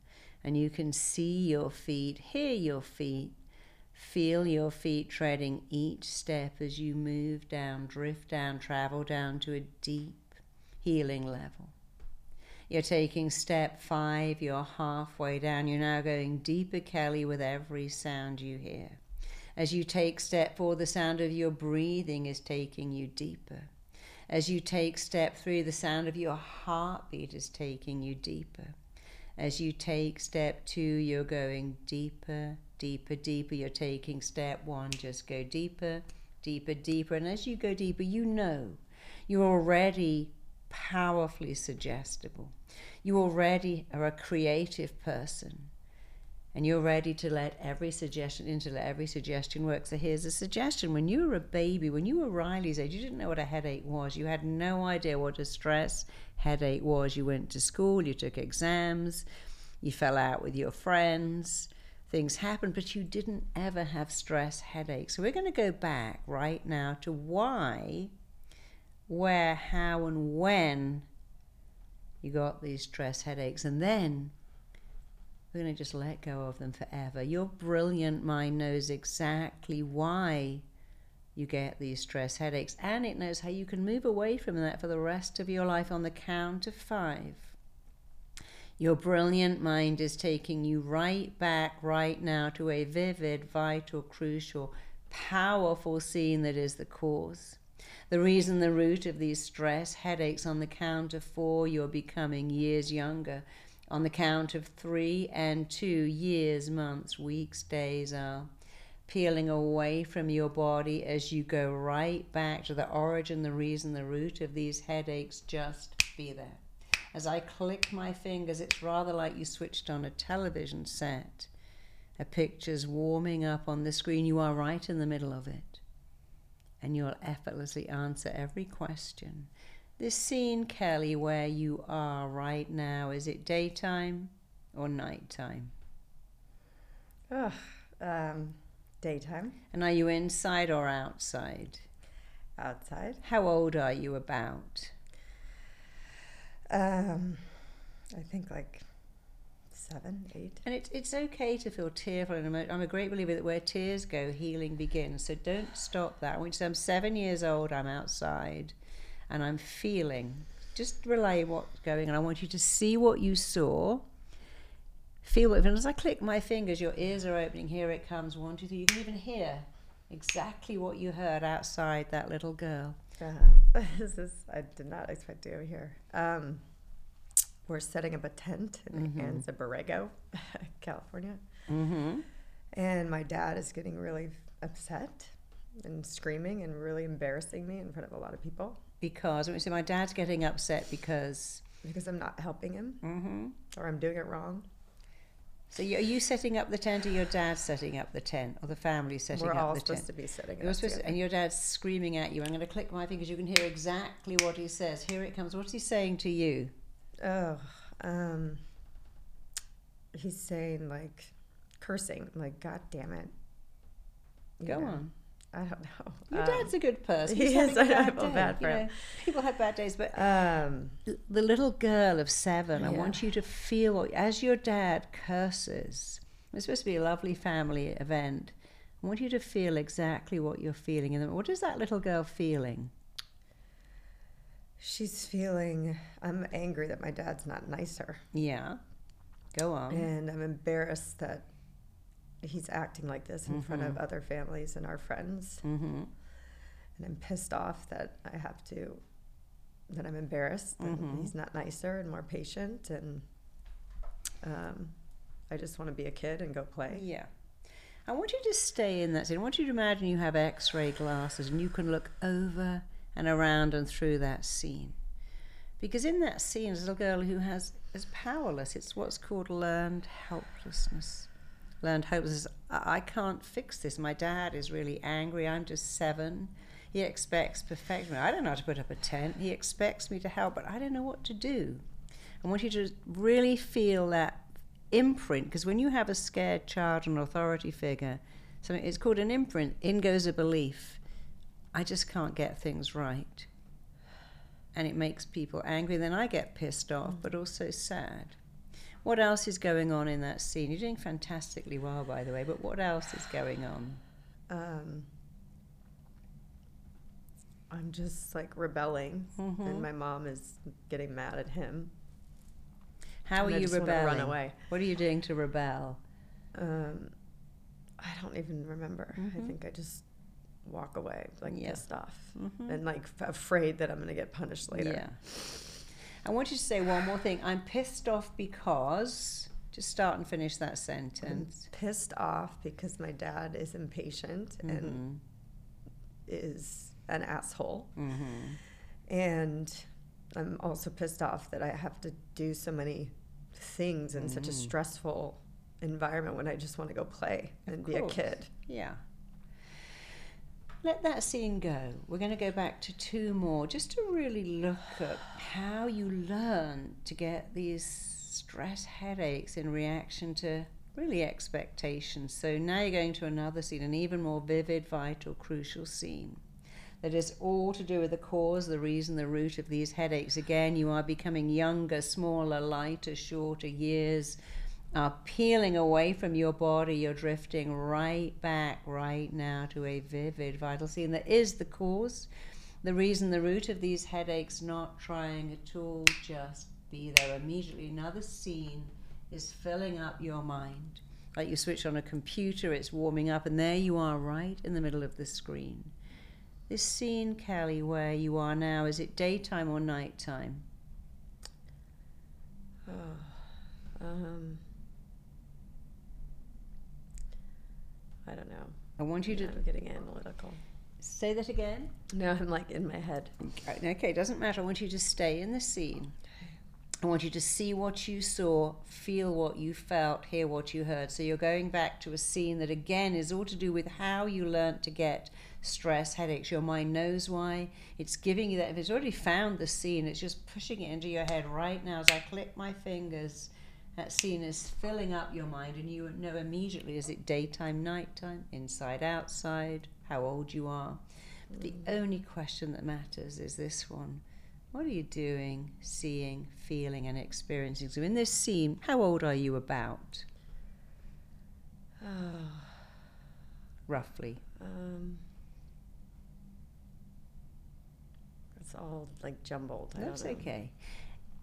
and you can see your feet, hear your feet, feel your feet treading each step as you move down, drift down, travel down to a deep healing level. You're taking step five, you're halfway down. You're now going deeper, Kelly, with every sound you hear. As you take step four, the sound of your breathing is taking you deeper. As you take step three, the sound of your heartbeat is taking you deeper. As you take step two, you're going deeper, deeper, deeper. You're taking step one, just go deeper, deeper, deeper. And as you go deeper, you know you're already powerfully suggestible. You already are a creative person. And you're ready to let every suggestion into let every suggestion work. So here's a suggestion. When you were a baby, when you were Riley's age, you didn't know what a headache was. You had no idea what a stress headache was. You went to school, you took exams, you fell out with your friends, things happened, but you didn't ever have stress headaches. So we're going to go back right now to why, where, how, and when you got these stress headaches. And then we're going to just let go of them forever. Your brilliant mind knows exactly why you get these stress headaches, and it knows how you can move away from that for the rest of your life. On the count of five, your brilliant mind is taking you right back right now to a vivid, vital, crucial, powerful scene that is the cause, the reason, the root of these stress headaches. On the count of four, you're becoming years younger. On the count of three and two, years, months, weeks, days are peeling away from your body as you go right back to the origin, the reason, the root of these headaches. Just be there. As I click my fingers, it's rather like you switched on a television set. A picture's warming up on the screen. You are right in the middle of it. And you'll effortlessly answer every question. This scene, Kelly, where you are right now, is it daytime or nighttime? Oh, um, daytime. And are you inside or outside? Outside. How old are you about? Um, I think like seven, eight. And it's it's okay to feel tearful and emotional. I'm a great believer that where tears go, healing begins. So don't stop that. When you say I'm seven years old, I'm outside, and I'm feeling, just relay what's going on. I want you to see what you saw, feel what, and as I click my fingers, your ears are opening, here it comes, one, two, three, you can even hear exactly what you heard outside that little girl. Uh-huh. This is, I did not expect to be here. Um, we're setting up a tent in mm-hmm. Anza-Borrego, California, mm-hmm. and my dad is getting really upset and screaming and really embarrassing me in front of a lot of people. Because, when you say my dad's getting upset because... Because I'm not helping him, mm-hmm. or I'm doing it wrong. So you, are you setting up the tent, or your dad's setting up the tent, or the family setting We're up the tent? We're all supposed to be setting it You're up supposed to, And your dad's screaming at you. I'm going to click my fingers, you can hear exactly what he says. Here it comes. What's he saying to you? Oh, um, he's saying, like, cursing. I'm like, God damn it. You Go know. on. I don't know. Your um, dad's a good person. He is. I bad feel bad for you him. Know, people have bad days, but um, the little girl of seven, yeah. I want you to feel, what, as your dad curses, it's supposed to be a lovely family event, I want you to feel exactly what you're feeling. And what is that little girl feeling? She's feeling, I'm angry that my dad's not nicer. Yeah. Go on. And I'm embarrassed that he's acting like this in mm-hmm. front of other families and our friends. Mm-hmm. And I'm pissed off that I have to, that I'm embarrassed, that mm-hmm. he's not nicer and more patient, and um, I just want to be a kid and go play. Yeah. I want you to stay in that scene. I want you to imagine you have x-ray glasses and you can look over and around and through that scene. Because in that scene is a little girl who has is powerless. It's what's called learned helplessness. Learned hopelessness. I can't fix this. My dad is really angry. I'm just seven. He expects perfection. I don't know how to put up a tent. He expects me to help, but I don't know what to do. I want you to really feel that imprint, because when you have a scared child, an authority figure, something, it's called an imprint. In goes a belief. I just can't get things right. And it makes people angry. Then I get pissed off, mm. but also sad. What else is going on in that scene? You're doing fantastically well, by the way, but what else is going on? Um, I'm just like rebelling, mm-hmm. and my mom is getting mad at him. How and are I you just rebelling? Want to run away. What are you doing to rebel? Um, I don't even remember. Mm-hmm. I think I just walk away, like yeah. pissed off mm-hmm. and like f- afraid that I'm going to get punished later. Yeah. I want you to say one more thing. I'm pissed off because, just start and finish that sentence. I'm pissed off because my dad is impatient mm-hmm. and is an asshole. Mm-hmm. And I'm also pissed off that I have to do so many things in mm. such a stressful environment when I just want to go play and of be course. a kid. Yeah. Let that scene go. We're going to go back to two more just to really look at how you learn to get these stress headaches in reaction to really expectations. So now you're going to another scene, an even more vivid, vital, crucial scene. That is all to do with the cause, the reason, the root of these headaches. Again, you are becoming younger, smaller, lighter, shorter. Years are peeling away from your body. You're drifting right back right now to a vivid, vital scene that is the cause, the reason, the root of these headaches, not trying at all, just be there immediately. Another scene is filling up your mind. Like you switch on a computer, it's warming up, and there you are right in the middle of the screen. This scene, Kelly, where you are now, is it daytime or nighttime? Oh, um, I don't know. I want you yeah, to... I'm getting analytical. Say that again? No, I'm like in my head. Okay, okay, doesn't matter. I want you to stay in the scene. I want you to see what you saw, feel what you felt, hear what you heard. So you're going back to a scene that, again, is all to do with how you learned to get stress headaches. Your mind knows why. It's giving you that. If it's already found the scene, it's just pushing it into your head right now. As I click my fingers, that scene is filling up your mind, and you know immediately, is it daytime, nighttime, inside, outside, how old you are. But the only question that matters is this one. What are you doing, seeing, feeling, and experiencing? So in this scene, how old are you about? Oh. Roughly. Um. It's all like jumbled. I That's okay.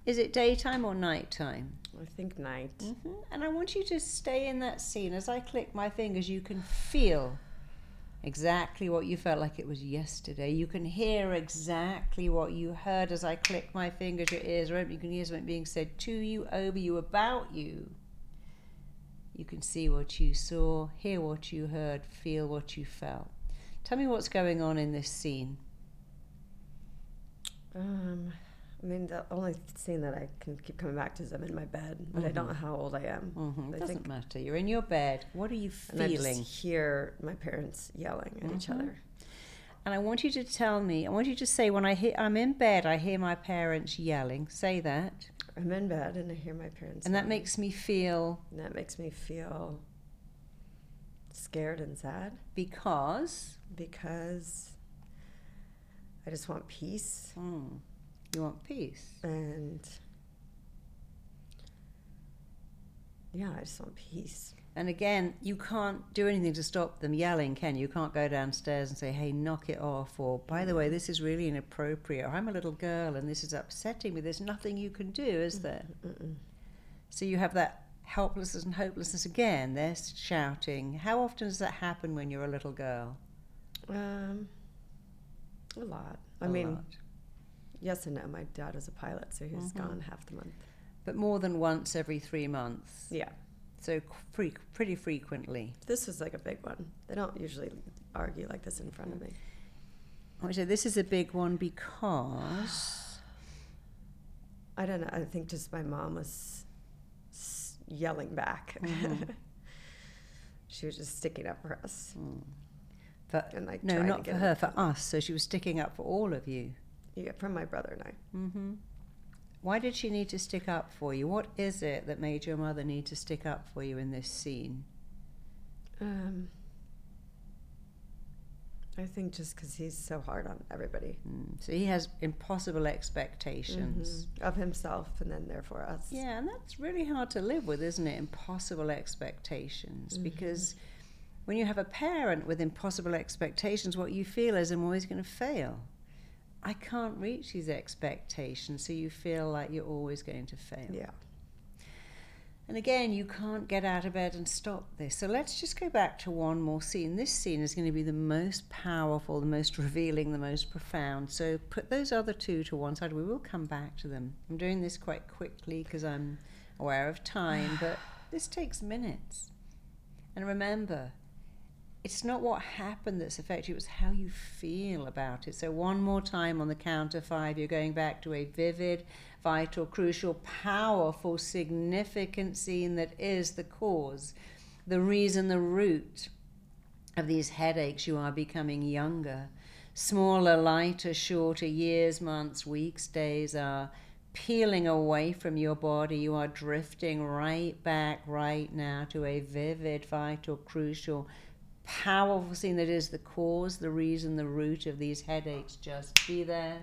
Is it daytime or nighttime? I think night. Mm-hmm. And I want you to stay in that scene. As I click my fingers, you can feel exactly what you felt like it was yesterday. You can hear exactly what you heard. As I click my fingers, your ears are open. You can hear something being said to you, over you, about you. You can see what you saw, hear what you heard, feel what you felt. Tell me what's going on in this scene. Um, I mean, the only scene that I can keep coming back to is I'm in my bed, but mm-hmm. I don't know how old I am. Mm-hmm. It doesn't think, matter. You're in your bed. What are you feeling? And I just hear my parents yelling at mm-hmm. each other. And I want you to tell me, I want you to say, when I hear, I'm in bed, I hear my parents yelling. Say that. I'm in bed and I hear my parents and yelling. That makes me feel... And that makes me feel scared and sad. Because? Because... I just want peace. Mm. You want peace. And yeah, I just want peace. And again, you can't do anything to stop them yelling, can you? You can't go downstairs and say, hey, knock it off, or by the way, this is really inappropriate, or I'm a little girl and this is upsetting me. There's nothing you can do, is there? Mm-mm. So you have that helplessness and hopelessness again. They're shouting. How often does that happen when you're a little girl? Um. A lot. I a mean, lot. Yes and no. My dad is a pilot, so he's mm-hmm. gone half the month. But more than once every three months. Yeah. So pre- pretty frequently. This was like a big one. They don't usually argue like this in front of me. So this is a big one because... I don't know. I think just my mom was yelling back. Mm-hmm. She was just sticking up for us. Mm. For, and like no, not for her, for us. So she was sticking up for all of you. Yeah, from my brother and I. Mm-hmm. Why did she need to stick up for you? What is it that made your mother need to stick up for you in this scene? Um, I think just because he's so hard on everybody. Mm. So he has impossible expectations. Mm-hmm. Of himself and then therefore us. Yeah, and that's really hard to live with, isn't it? Impossible expectations. Mm-hmm. Because... when you have a parent with impossible expectations, what you feel is, I'm always going to fail. I can't reach these expectations, so you feel like you're always going to fail. Yeah. And again, you can't get out of bed and stop this. So let's just go back to one more scene. This scene is going to be the most powerful, the most revealing, the most profound. So put those other two to one side. We will come back to them. I'm doing this quite quickly because I'm aware of time, but this takes minutes. And remember, it's not what happened that's affected you, it's how you feel about it. So one more time on the count of five, you're going back to a vivid, vital, crucial, powerful, significant scene that is the cause, the reason, the root of these headaches. You are becoming younger, smaller, lighter, shorter. Years, months, weeks, days are peeling away from your body. You are drifting right back right now to a vivid, vital, crucial, powerful scene that is the cause, the reason, the root of these headaches. Just be there.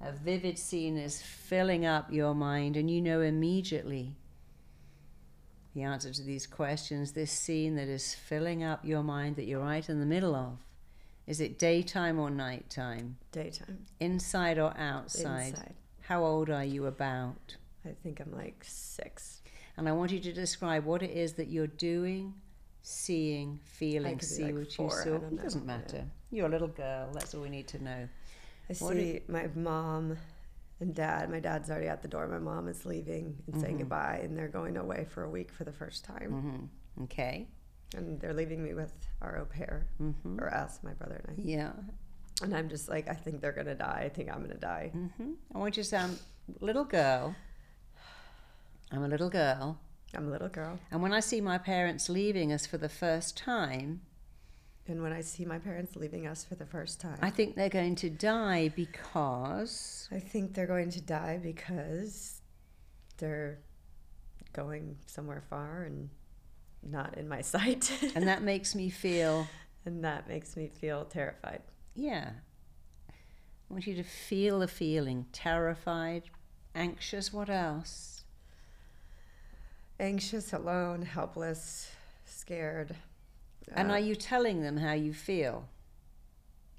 A vivid scene is filling up your mind, and you know immediately the answer to these questions. This scene that is filling up your mind that you're right in the middle of, is it daytime or nighttime? Daytime. Inside or outside? Inside. How old are you about? I think I'm like six. And I want you to describe what it is that you're doing, seeing, feeling. See like what four, you saw. It doesn't matter. Yeah. You're a little girl. That's all we need to know. I what see you... my mom and dad. My dad's already at the door. My mom is leaving and mm-hmm. saying goodbye, and they're going away for a week for the first time. Mm-hmm. Okay. And they're leaving me with our au pair, mm-hmm. or us, my brother and I. Yeah. And I'm just like, I think they're going to die. I think I'm going to die. Mm-hmm. I want you to sound, little girl. I'm a little girl. I'm a little girl. And when I see my parents leaving us for the first time. And when I see my parents leaving us for the first time. I think they're going to die because. I think they're going to die because they're going somewhere far and not in my sight. And that makes me feel. And that makes me feel terrified. Yeah. I want you to feel the feeling. Terrified, anxious, what else? Anxious, alone, helpless, scared. And uh, are you telling them how you feel?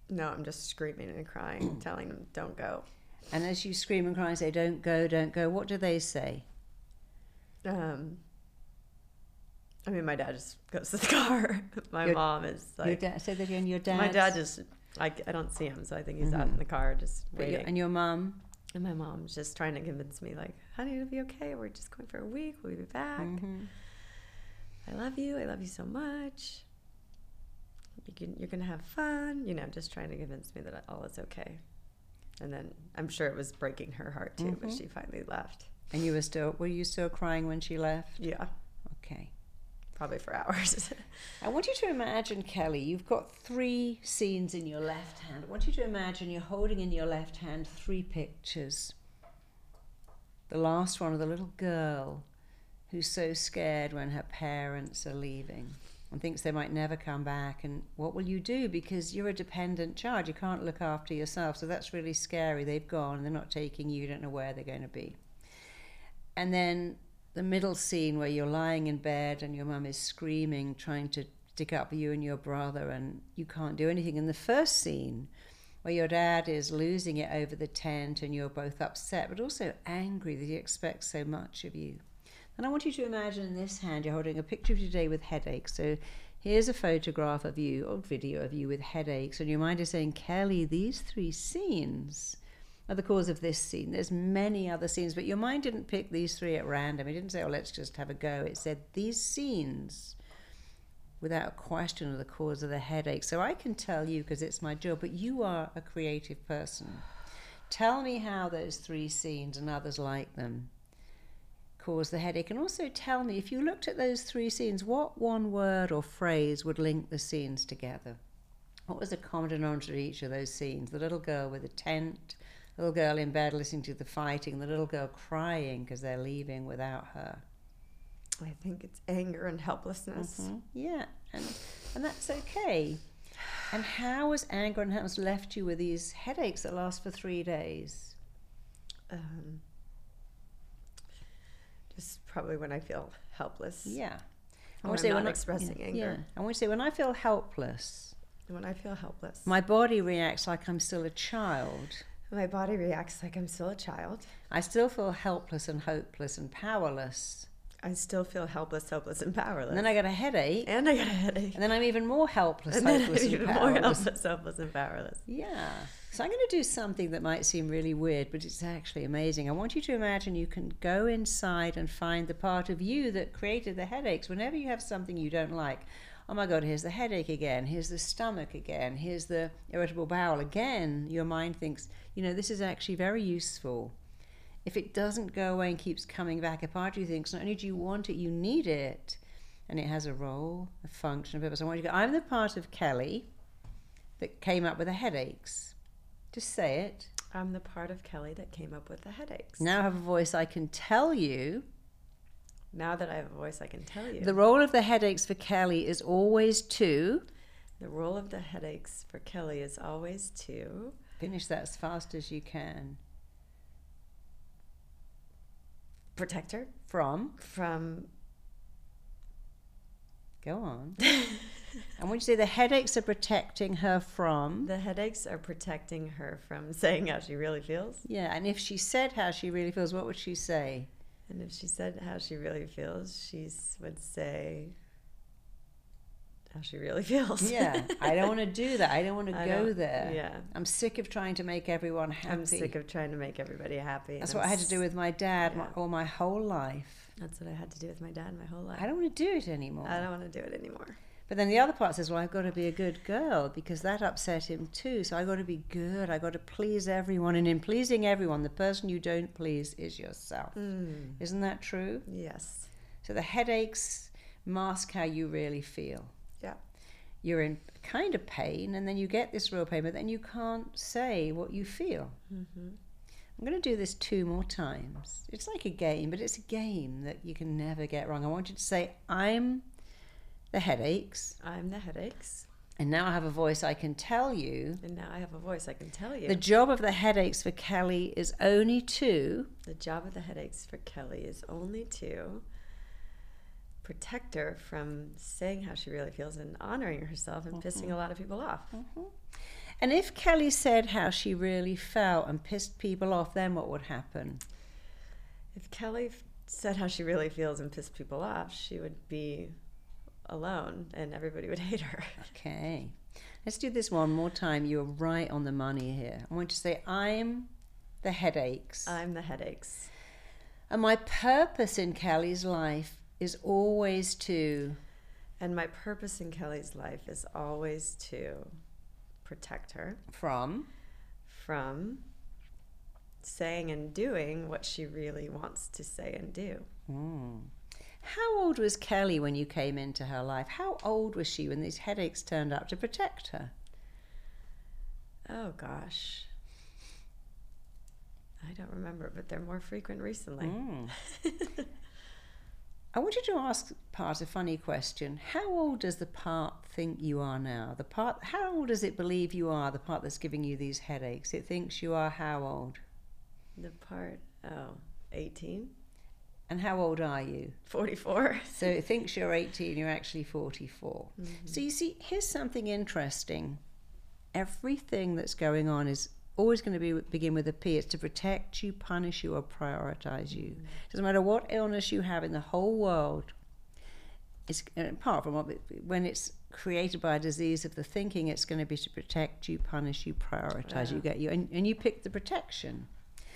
No, I'm just screaming and crying, telling them, don't go. And as you scream and cry and say, don't go, don't go, what do they say? Um, I mean, my dad just goes to the car. My your, mom is like... Your da- say that again, your dad? My dad just, I, I don't see him, so I think he's mm-hmm. out in the car just waiting. Your, and your mom? And my mom's just trying to convince me, like, honey, it'll be okay. We're just going for a week. We'll be back. Mm-hmm. I love you. I love you so much. You can, you're going to have fun. You know, just trying to convince me that all is okay. And then I'm sure it was breaking her heart, too, mm-hmm. but she finally left. And you were still, were you still crying when she left? Yeah. Okay. Probably for hours. I want you to imagine, Kelly, you've got three scenes in your left hand. I want you to imagine you're holding in your left hand three pictures. The last one of the little girl who's so scared when her parents are leaving and thinks they might never come back. And what will you do? Because you're a dependent child. You can't look after yourself. So that's really scary. They've gone. They're not taking you. You don't know where they're going to be. And then the middle scene where you're lying in bed and your mum is screaming, trying to stick up for you and your brother, and you can't do anything. And the first scene where your dad is losing it over the tent and you're both upset, but also angry that he expects so much of you. And I want you to imagine in this hand, you're holding a picture of you today with headaches. So here's a photograph of you, or video of you with headaches. And your mind is saying, Kelly, these three scenes are the cause of this scene. There's many other scenes, but your mind didn't pick these three at random. It didn't say, oh, let's just have a go. It said these scenes, without question, are the cause of the headache. So I can tell you, because it's my job, but you are a creative person. Tell me how those three scenes and others like them cause the headache. And also tell me, if you looked at those three scenes, what one word or phrase would link the scenes together? What was the common denominator to each of those scenes? The little girl with the tent, little girl in bed listening to the fighting, the little girl crying because they're leaving without her. I think it's anger and helplessness. Mm-hmm. Yeah, and and that's okay. And how has anger and helplessness left you with these headaches that last for three days? Um, just probably when I feel helpless. Yeah. I want to say when I'm expressing yeah, anger. Yeah. I want to say when I feel helpless. When I feel helpless. My body reacts like I'm still a child. My body reacts like I'm still a child. I still feel helpless and hopeless and powerless. I still feel helpless, hopeless, and powerless. And then I got a headache. And I got a headache. And then I'm even more helpless, and hopeless, then I'm even and powerless. more helpless, hopeless, and powerless. Yeah. So I'm going to do something that might seem really weird, but it's actually amazing. I want you to imagine you can go inside and find the part of you that created the headaches. Whenever you have something you don't like, oh my God, here's the headache again, here's the stomach again, here's the irritable bowel again, your mind thinks, you know, this is actually very useful. If it doesn't go away and keeps coming back, a part of you thinks, not only do you want it, you need it. And it has a role, a function, a purpose. I want you to go, I'm the part of Kelly that came up with the headaches. Just say it. I'm the part of Kelly that came up with the headaches. Now I have a voice I can tell you. Now that I have a voice, I can tell you. The role of the headaches for Kelly is always to. The role of the headaches for Kelly is always to. Finish that as fast as you can. Protect her. From? From. Go on. And when you say the headaches are protecting her from? The headaches are protecting her from saying how she really feels. Yeah, and if she said how she really feels, what would she say? And if she said how she really feels, she would say how she really feels. Yeah, I don't want to do that. I don't want to I go there. Yeah, I'm sick of trying to make everyone happy. I'm sick of trying to make everybody happy. That's what I had to do with my dad yeah. my, all my whole life. That's what I had to do with my dad my whole life. I don't want to do it anymore. I don't want to do it anymore. But then the other part says, well, I've got to be a good girl because that upset him too. So I've got to be good. I've got to please everyone. And in pleasing everyone, the person you don't please is yourself. Mm. Isn't that true? Yes. So the headaches mask how you really feel. Yeah. You're in kind of pain and then you get this real pain, but then you can't say what you feel. Mm-hmm. I'm going to do this two more times. It's like a game, but it's a game that you can never get wrong. I want you to say, I'm... the headaches. I'm the headaches. And now I have a voice I can tell you. And now I have a voice I can tell you. The job of the headaches for Kelly is only to. The job of the headaches for Kelly is only to protect her from saying how she really feels and honoring herself and mm-hmm. pissing a lot of people off. Mm-hmm. And if Kelly said how she really felt and pissed people off, then what would happen? If Kelly said how she really feels and pissed people off, she would be alone and everybody would hate her. Okay, let's do this one more time. You're right on the money here. I want you to say, I'm the headaches. I'm the headaches. And my purpose in Kelly's life is always to. And my purpose in Kelly's life is always to protect her. From? From saying and doing what she really wants to say and do. Mm. How old was Kelly when you came into her life? How old was she when these headaches turned up to protect her? Oh gosh, I don't remember, but they're more frequent recently. Mm. I want you to ask part a funny question. How old does the part think you are now? The part, how old does it believe you are, the part that's giving you these headaches? It thinks you are how old? The part, oh, eighteen. And how old are you? forty-four. So it thinks you're eighteen, you're actually forty-four. Mm-hmm. So you see, here's something interesting. Everything that's going on is always going to be, begin with a P. It's to protect you, punish you, or prioritize you. Mm-hmm. Doesn't matter what illness you have in the whole world. It's, apart from what, when it's created by a disease of the thinking, it's going to be to protect you, punish you, prioritize wow. you, get you, and, and you pick the protection.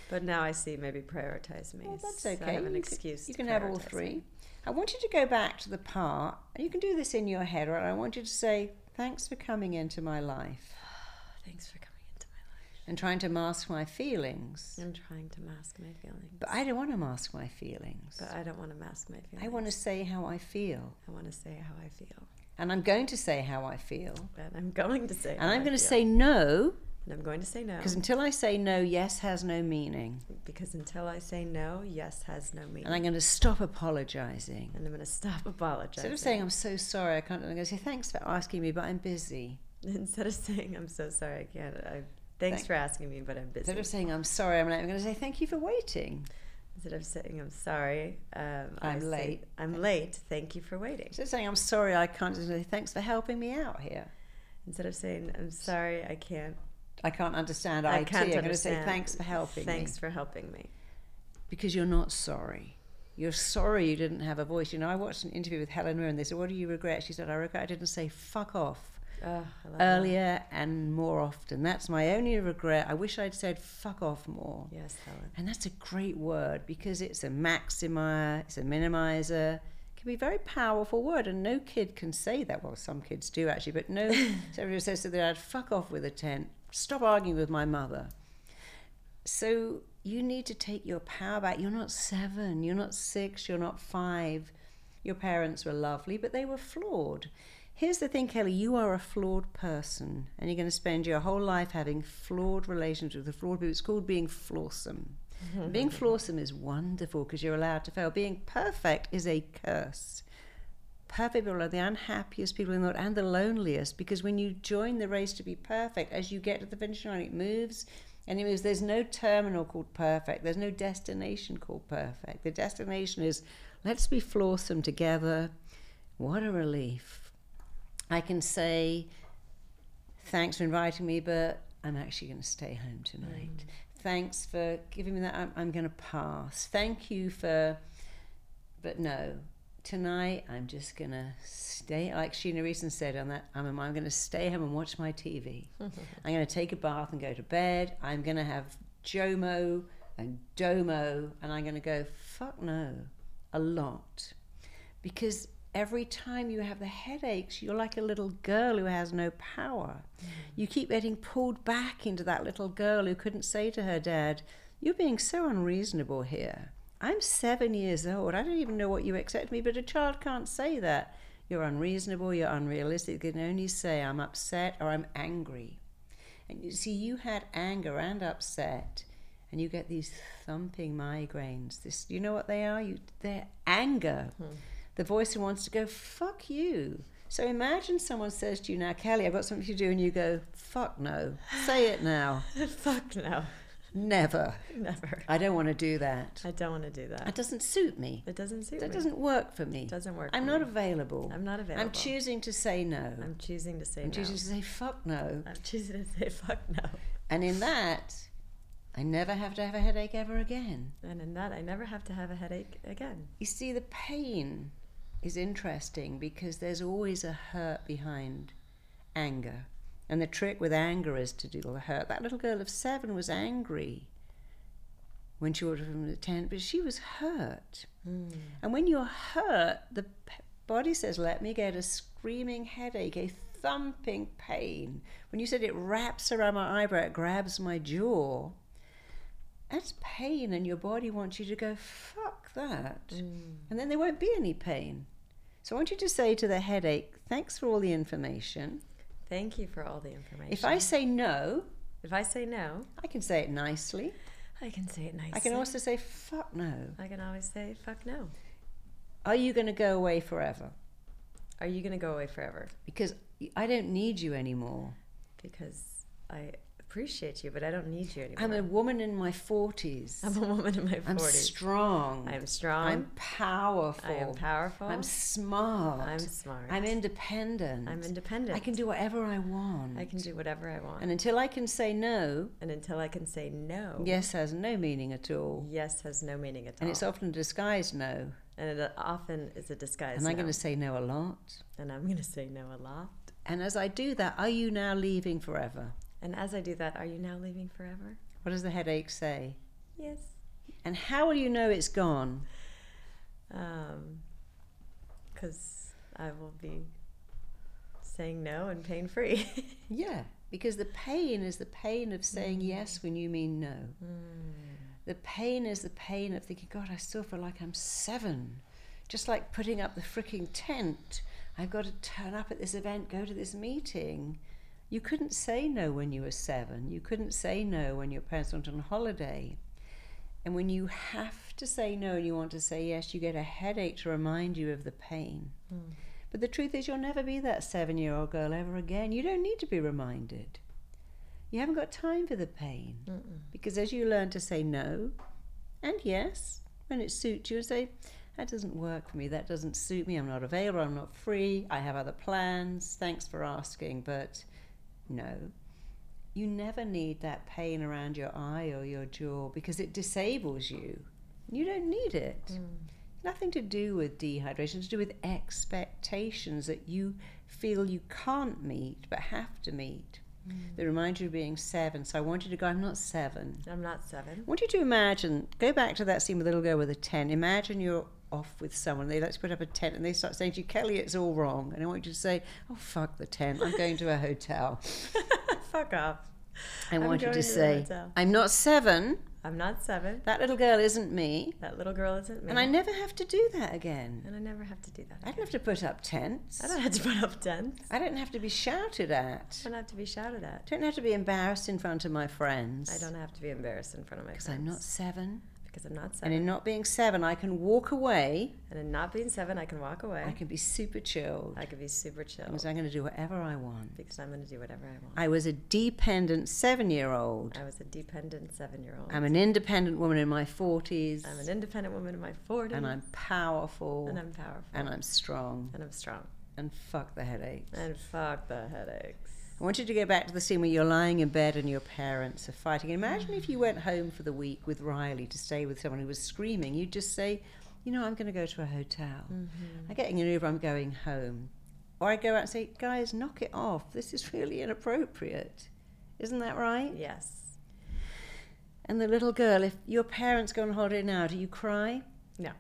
But now I see maybe prioritize me. Well, that's okay. So I have an excuse. You can, you can have all three. Me. I want you to go back to the part, and you can do this in your head, right? I want you to say, thanks for coming into my life. Thanks for coming into my life. And trying to mask my feelings. I'm trying to mask my feelings. But I don't want to mask my feelings. But I don't want to mask my feelings. I want to say how I feel. I want to say how I feel. And I'm going to say how I feel. And I'm going to say how I feel. And I'm going to say no. And I'm going to say no. Because until I say no, yes has no meaning. Because until I say no, yes has no meaning. And I'm going to stop apologizing. And I'm going to stop apologizing. Instead of saying, I'm so sorry, I can't, I'm going to say, thanks for asking me, but I'm busy. Instead of saying, I'm so sorry, I can't, I, thanks Thank- for asking me, but I'm busy. Instead of saying, I'm sorry, I'm late, I'm going to say, thank you for waiting. Instead of saying, I'm sorry, um, I'm I late. Say, I'm late, thank you for waiting. Instead of saying, I'm sorry, I can't, say, thanks for helping me out here. Instead of saying, I'm sorry, I can't. I can't understand I can't I T. Understand. I'm going to say thanks for helping thanks me. Thanks for helping me. Because you're not sorry. you're sorry you didn't have a voice. You know, I watched an interview with Helen Mirren. They said, what do you regret? She said, I regret I didn't say fuck off oh, I like earlier that. And more often. That's my only regret. I wish I'd said fuck off more. Yes, Helen. And that's a great word because it's a maximizer, it's a minimizer. It can be a very powerful word, and no kid can say that. Well, some kids do actually, but no. So everyone says to their dad, fuck off with a tent. Stop arguing with my mother. So you need to take your power back. You're not seven, you're not six, you're not five. Your parents were lovely, but they were flawed. Here's the thing, Kelly, you are a flawed person, and you're going to spend your whole life having flawed relationships with flawed people. It's called being flawsome. Mm-hmm. Being flawsome is wonderful because you're allowed to fail. Being perfect is a curse. Perfect people are the unhappiest people in the world and the loneliest, because when you join the race to be perfect, as you get to the finish line, it moves. And it moves. There's no terminal called perfect. There's no destination called perfect. The destination is, let's be flawsome together. What a relief. I can say, thanks for inviting me, but I'm actually going to stay home tonight. Mm. Thanks for giving me that. I'm, I'm going to pass. Thank you for, but no. Tonight, I'm just going to stay, like Sheena Reason said on that, I'm, I'm going to stay home and watch my T V. I'm going to take a bath and go to bed. I'm going to have Jomo and Domo, and I'm going to go, fuck no, a lot. Because every time you have the headaches, you're like a little girl who has no power. Mm-hmm. You keep getting pulled back into that little girl who couldn't say to her dad, you're being so unreasonable here. I'm seven years old, I don't even know what you expect of me, but a child can't say that. You're unreasonable, you're unrealistic. They can only say I'm upset or I'm angry. And you see, you had anger and upset, and you get these thumping migraines. This, you know what they are? You, they're anger. Hmm. The voice that wants to go, fuck you. So imagine someone says to you now, Kelly, I've got something to do, and you go, fuck no, say it now. Fuck no. Never. Never. I don't want to do that. I don't want to do that. It doesn't suit me. It doesn't suit that me. That doesn't work for me. It doesn't work I'm for not me. available. I'm not available. I'm choosing to say no. I'm choosing to say I'm no. I'm choosing to say fuck no. I'm choosing to say fuck no. And in that, I never have to have a headache ever again. And in that, I never have to have a headache again. You see, the pain is interesting because there's always a hurt behind anger. And the trick with anger is to do the hurt. That little girl of seven was angry when she ordered from the tent, but she was hurt. Mm. And when you're hurt, the body says, let me get a screaming headache, a thumping pain. When you said it wraps around my eyebrow, it grabs my jaw, that's pain, and your body wants you to go, fuck that. Mm. And then there won't be any pain. So I want you to say to the headache, thanks for all the information. Thank you for all the information. If I say no... If I say no... I can say it nicely. I can say it nicely. I can also say, fuck no. I can always say, fuck no. Are you going to go away forever? Are you going to go away forever? Because I don't need you anymore. Because I appreciate you, but I don't need you anymore. I'm a woman in my forties. I'm a woman in my forties. I'm strong. I'm strong. I'm powerful. I am powerful. I'm smart. I'm smart. I'm independent. I'm independent. I can do whatever I want. I can do whatever I want. And until I can say no. And until I can say no. Yes has no meaning at all. Yes has no meaning at all. And it's often a disguised no. And it often is a disguised no. And I'm going to say no a lot. And I'm going to say no a lot. And as I do that, are you now leaving forever? And as I do that, are you now leaving forever? What does the headache say? Yes. And how will you know it's gone? Um, because I will be saying no and pain-free. Yeah, because the pain is the pain of saying mm. yes when you mean no. Mm. The pain is the pain of thinking, God, I still feel like I'm seven. Just like putting up the fricking tent. I've got to turn up at this event, go to this meeting. You couldn't say no when you were seven. You couldn't say no when your parents went on holiday. And when you have to say no and you want to say yes, you get a headache to remind you of the pain. Mm. But the truth is, you'll never be that seven-year-old girl ever again. You don't need to be reminded. You haven't got time for the pain. Mm-mm. Because as you learn to say no and yes, when it suits you, and say, that doesn't work for me, that doesn't suit me, I'm not available, I'm not free, I have other plans, thanks for asking, but... No, you never need that pain around your eye or your jaw because it disables you. You don't need it. Mm. Nothing to do with dehydration, to do with expectations that you feel you can't meet but have to meet. Mm. That remind you of being seven. So I want you to go, I'm not seven. I'm not seven. I want you to imagine, go back to that scene with the little girl with a ten. Imagine you're off with someone, they let's put up a tent, and they start saying to you, Kelly, it's all wrong. And I want you to say, oh, fuck the tent, I'm going to a hotel. Fuck off. I want you to, to say, I'm not seven. I'm not seven. That little girl isn't me. That little girl isn't me. And I never have to do that again. And I never have to do that again. I don't have to put up tents. I don't have to put up tents. I don't have to be shouted at. I don't have to be shouted at. I don't have to be embarrassed in front of my friends. I don't have to be embarrassed in front of my friends. Because I'm not seven. Because I'm not seven. And in not being seven, I can walk away. And in not being seven, I can walk away. I can be super chilled. I can be super chilled. Because I'm going to do whatever I want. Because I'm going to do whatever I want. I was a dependent seven-year-old. I was a dependent seven-year-old. I'm an independent woman in my forties. I'm an independent woman in my forties. And I'm powerful. And I'm powerful. And I'm strong. And I'm strong. And fuck the headaches. And fuck the headaches. I want you to go back to the scene where you're lying in bed and your parents are fighting. Imagine if you went home for the week with Riley to stay with someone who was screaming. You'd just say, you know, I'm going to go to a hotel. Mm-hmm. I'm getting an Uber, I'm going home. Or I go out and say, guys, knock it off. This is really inappropriate. Isn't that right? Yes. And the little girl, if your parents go on holiday now, do you cry? No.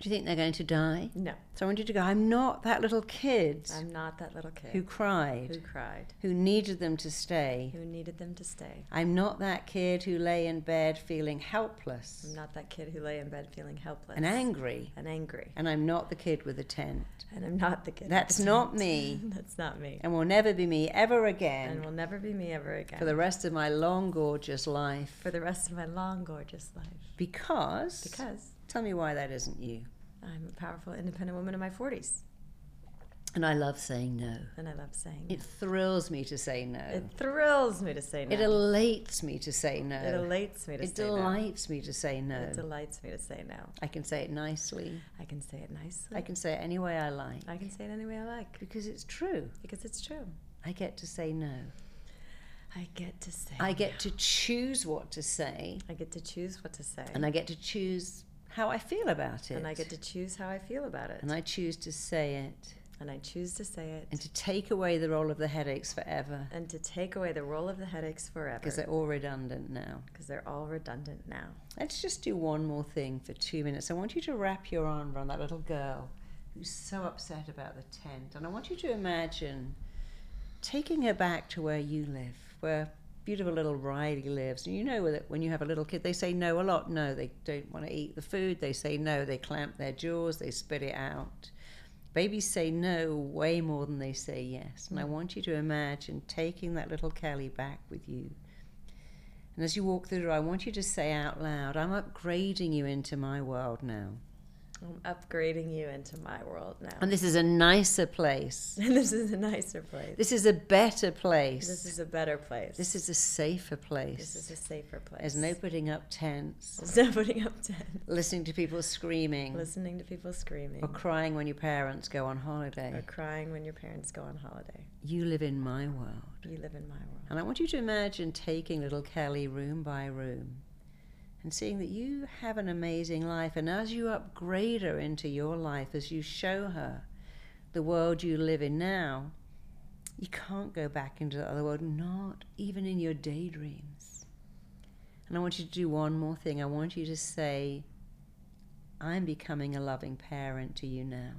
Do you think they're going to die? No. So I want you to go, I'm not that little kid. I'm not that little kid. Who cried. Who cried. Who needed them to stay. Who needed them to stay. I'm not that kid who lay in bed feeling helpless. I'm not that kid who lay in bed feeling helpless. And angry. And angry. And I'm not the kid with a tent. And I'm not the kid That's with a tent. That's not me. That's not me. And will never be me ever again. And will never be me ever again. For the rest of my long, gorgeous life. For the rest of my long, gorgeous life. Because. Because. Tell me why that isn't you. I'm a powerful, independent woman in my forties. And I love saying no. And I love saying no. It thrills me to say no. It thrills me to say no. It elates me to say no. It elates me to say no. It delights me to say no. It delights me to say no. I can say it nicely. I can say it nicely. I can say it any way I like. I can say it any way I like. Because it's true. Because it's true. I get to say no. I get to say I get to choose what to say. I get to choose what to say. And I get to choose how I feel about it. And I get to choose how I feel about it. And I choose to say it. And I choose to say it. And to take away the role of the headaches forever. And to take away the role of the headaches forever. Because they're all redundant now. Because they're all redundant now. Let's just do one more thing for two minutes. I want you to wrap your arm around that little girl who's so upset about the tent. And I want you to imagine taking her back to where you live, where beautiful little Riley lives. And you know that when you have a little kid, they say no a lot. No, they don't want to eat the food. They say no. They clamp their jaws. They spit it out. Babies say no way more than they say yes. And I want you to imagine taking that little Kelly back with you. And as you walk through the door, I want you to say out loud, I'm upgrading you into my world now. I'm upgrading you into my world now. And this is a nicer place. And this is a nicer place. This is a better place. This is a better place. This is a safer place. This is a safer place. There's no putting up tents. There's no putting up tents. Listening to people screaming. Listening to people screaming. Or crying when your parents go on holiday. Or crying when your parents go on holiday. You live in my world. You live in my world. And I want you to imagine taking little Kelly room by room. And seeing that you have an amazing life, and as you upgrade her into your life, as you show her the world you live in now, you can't go back into the other world, not even in your daydreams. And I want you to do one more thing. I want you to say, I'm becoming a loving parent to you now.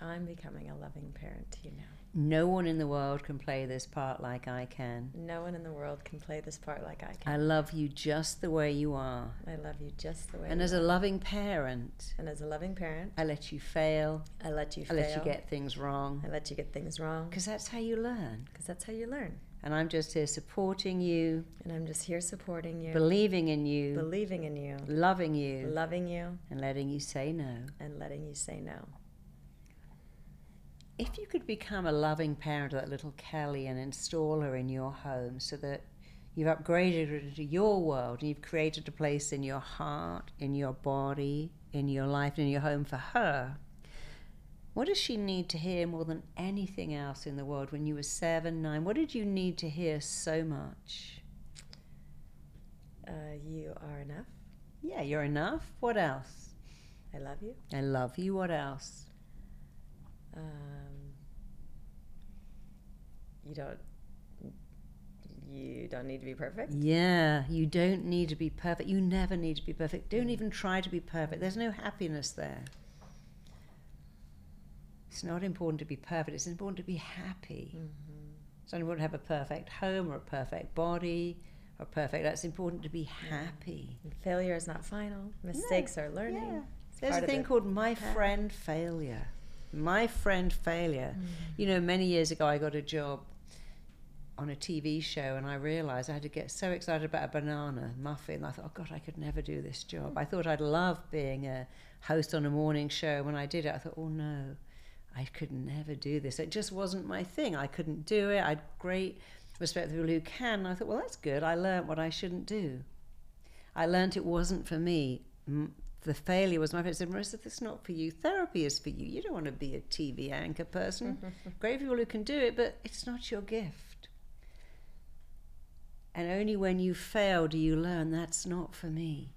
I'm becoming a loving parent to you now. No one in the world can play this part like I can. No one in the world can play this part like I can. I love you just the way you are. I love you just the way you are. And as a loving parent. And as a loving parent. I let you fail. I let you fail. I let you get things wrong. I let you get things wrong. Because that's how you learn. Because that's how you learn. And I'm just here supporting you. And I'm just here supporting you. Believing in you. Believing in you. Loving you. Loving you. And letting you say no. And letting you say no. If you could become a loving parent of that little Kelly and install her in your home so that you've upgraded her into your world and you've created a place in your heart, in your body, in your life, in your home for her, what does she need to hear more than anything else in the world when you were seven, nine? What did you need to hear so much? Uh, you are enough. Yeah, you're enough. What else? I love you. I love you. What else? Um, you don't. You don't need to be perfect. Yeah, you don't need to be perfect. You never need to be perfect. Don't even try to be perfect. There's no happiness there. It's not important to be perfect. It's important to be happy. Mm-hmm. It's not important to have a perfect home or a perfect body or perfect. That's important to be happy. Yeah. Failure is not final. Mistakes no. are learning. Yeah. There's a thing called my yeah. friend failure. My friend failure. Mm-hmm. You know, many years ago I got a job on a T V show, and I realized I had to get so excited about a banana muffin. I thought, oh God, I could never do this job. I thought I'd love being a host on a morning show. When I did it, I thought, oh no, I could never do this. It just wasn't my thing. I couldn't do it. I had great respect for people who can. And I thought, well, that's good. I learned what I shouldn't do. I learned it wasn't for me. The failure was my friend. I said, Marisa, that's not for you. Therapy is for you. You don't want to be a T V anchor person. Great people who can do it, but it's not your gift. And only when you fail do you learn, that's not for me.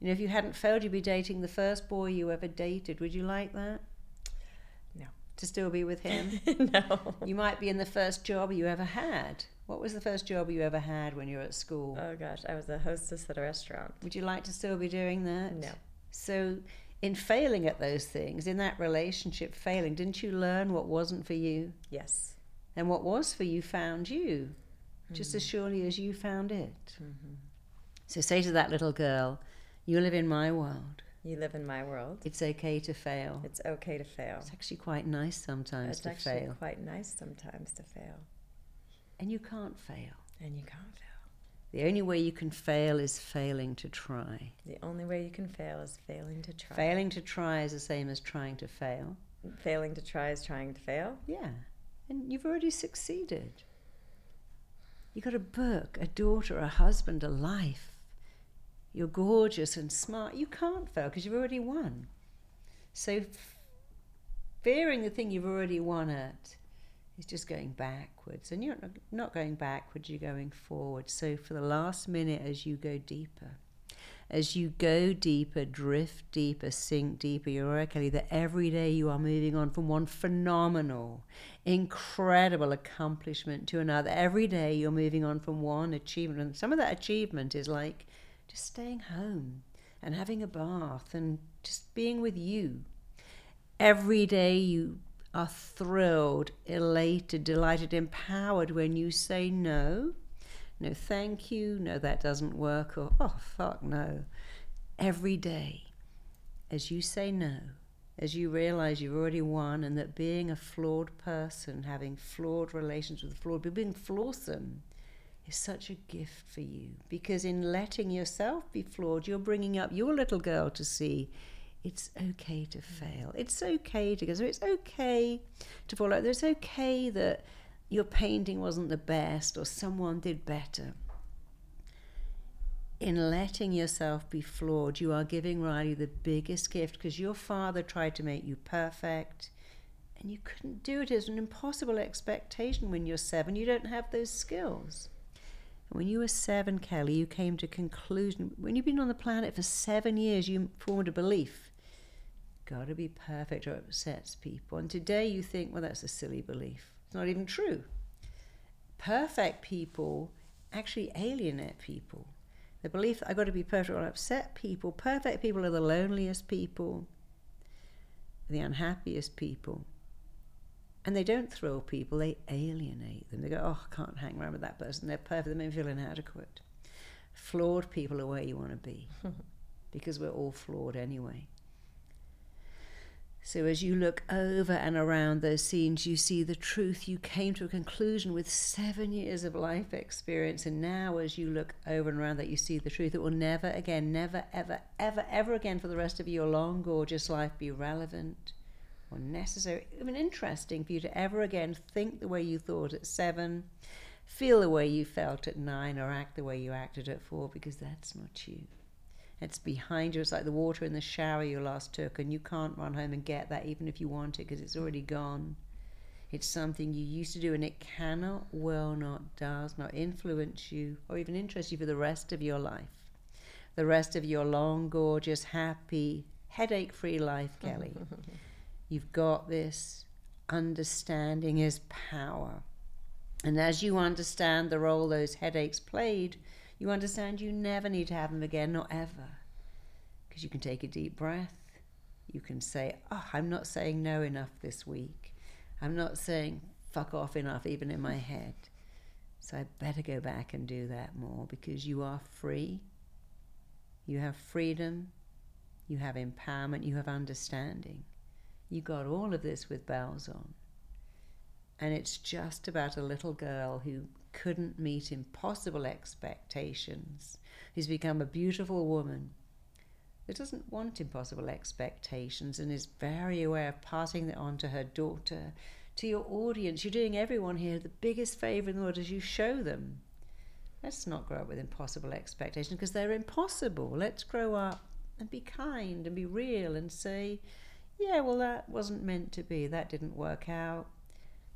You know, if you hadn't failed, you'd be dating the first boy you ever dated. Would you like that? No. To still be with him? No. You might be in the first job you ever had. What was the first job you ever had when you were at school? Oh gosh, I was a hostess at a restaurant. Would you like to still be doing that? No. So in failing at those things, in that relationship failing, didn't you learn what wasn't for you? Yes. And what was for you found you. Just as surely as you found it. Mm-hmm. So say to that little girl, you live in my world. You live in my world. It's okay to fail. It's okay to fail. It's actually quite nice sometimes it's to fail. It's actually quite nice sometimes to fail. And you can't fail. And you can't fail. The only way you can fail is failing to try. The only way you can fail is failing to try. Failing to try is the same as trying to fail. Failing to try is trying to fail? Yeah. And you've already succeeded. You got a book, a daughter, a husband, a life. You're gorgeous and smart. You can't fail because you've already won. So fearing the thing you've already won at is just going backwards. And you're not going backwards, you're going forward. So for the last minute, as you go deeper, as you go deeper, drift deeper, sink deeper, you're okay that every day you are moving on from one phenomenal, incredible accomplishment to another. Every day you're moving on from one achievement. And some of that achievement is like just staying home and having a bath and just being with you. Every day you are thrilled, elated, delighted, empowered when you say no. No, thank you. No, that doesn't work. Or, oh, fuck no. Every day, as you say no, as you realize you've already won and that being a flawed person, having flawed relations with flawed people, being flawsome is such a gift for you. Because in letting yourself be flawed, you're bringing up your little girl to see it's okay to fail. It's okay to go. So it's okay to fall out. It's okay that your painting wasn't the best or someone did better. In letting yourself be flawed, you are giving Riley the biggest gift because your father tried to make you perfect and you couldn't do it. It's an impossible expectation when you're seven. You don't have those skills. And when you were seven, Kelly, you came to conclusion. When you've been on the planet for seven years, you formed a belief. Gotta be perfect or it upsets people. And today you think, well, that's a silly belief. It's not even true. Perfect people actually alienate people. The belief that I've got to be perfect will upset people. Perfect people are the loneliest people, the unhappiest people. And they don't thrill people, they alienate them. They go, oh, I can't hang around with that person. They're perfect, they make me feel inadequate. Flawed people are where you want to be because we're all flawed anyway. So as you look over and around those scenes, you see the truth. You came to a conclusion with seven years of life experience. And now as you look over and around that, you see the truth. It will never again, never, ever, ever, ever again for the rest of your long, gorgeous life be relevant or necessary, even interesting for you to ever again think the way you thought at seven, feel the way you felt at nine, or act the way you acted at four, because that's not you. It's behind you. It's like the water in the shower you last took, and you can't run home and get that even if you want it because it's already gone. It's something you used to do, and it cannot, will not, does not influence you or even interest you for the rest of your life. The rest of your long, gorgeous, happy, headache-free life, Kelly. You've got this. Understanding is power. And as you understand the role those headaches played, you understand you never need to have them again, not ever. Because you can take a deep breath. You can say, oh, I'm not saying no enough this week. I'm not saying fuck off enough, even in my head. So I better go back and do that more, because you are free. You have freedom. You have empowerment. You have understanding. You got all of this with bells on. And it's just about a little girl who couldn't meet impossible expectations, who's become a beautiful woman that doesn't want impossible expectations and is very aware of passing that on to her daughter, to your audience. You're doing everyone here the biggest favor in the world as you show them. Let's not grow up with impossible expectations, because they're impossible. Let's grow up and be kind and be real and say, yeah, well, that wasn't meant to be. That didn't work out.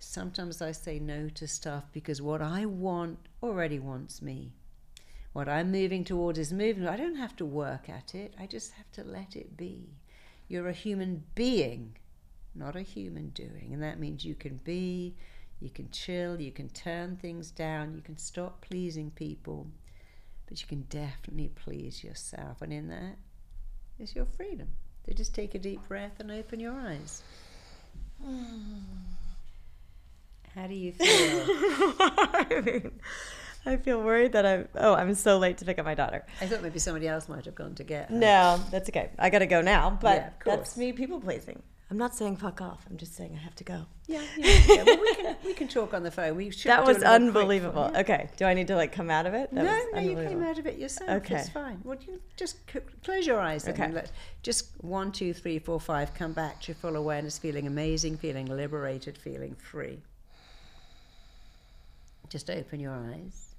Sometimes I say no to stuff because what I want already wants me. What I'm moving towards is moving. I don't have to work at it. I just have to let it be. You're a human being, not a human doing. And that means you can be, you can chill, you can turn things down, you can stop pleasing people, but you can definitely please yourself. And in that is your freedom. So just take a deep breath and open your eyes. How do you feel? I mean, I feel worried that I'm, oh, I'm so late to pick up my daughter. I thought maybe somebody else might have gone to get her. No, that's okay. I got to go now, but yeah, that's me people pleasing. I'm not saying fuck off. I'm just saying I have to go. Yeah, yeah, yeah. Well, we can we can talk on the phone. We should. That was unbelievable. Yeah. Okay. Do I need to like come out of it? That no, no, you came out of it yourself. Okay, it's fine. Well, you just close your eyes. Then. Okay. Let, just one, two, three, four, five. Come back to your full awareness, feeling amazing, feeling liberated, feeling free. Just open your eyes.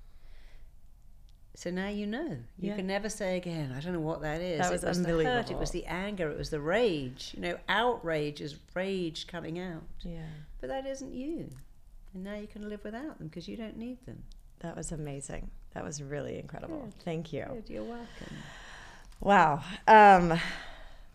So now you know. You yeah. can never say again, I don't know what that is. That was, it was unbelievable. The hurt, it was the anger, it was the rage. You know, outrage is rage coming out. Yeah. But that isn't you. And now you can live without them because you don't need them. That was amazing. That was really incredible. Good. Thank you. Good. You're welcome. Wow. Um,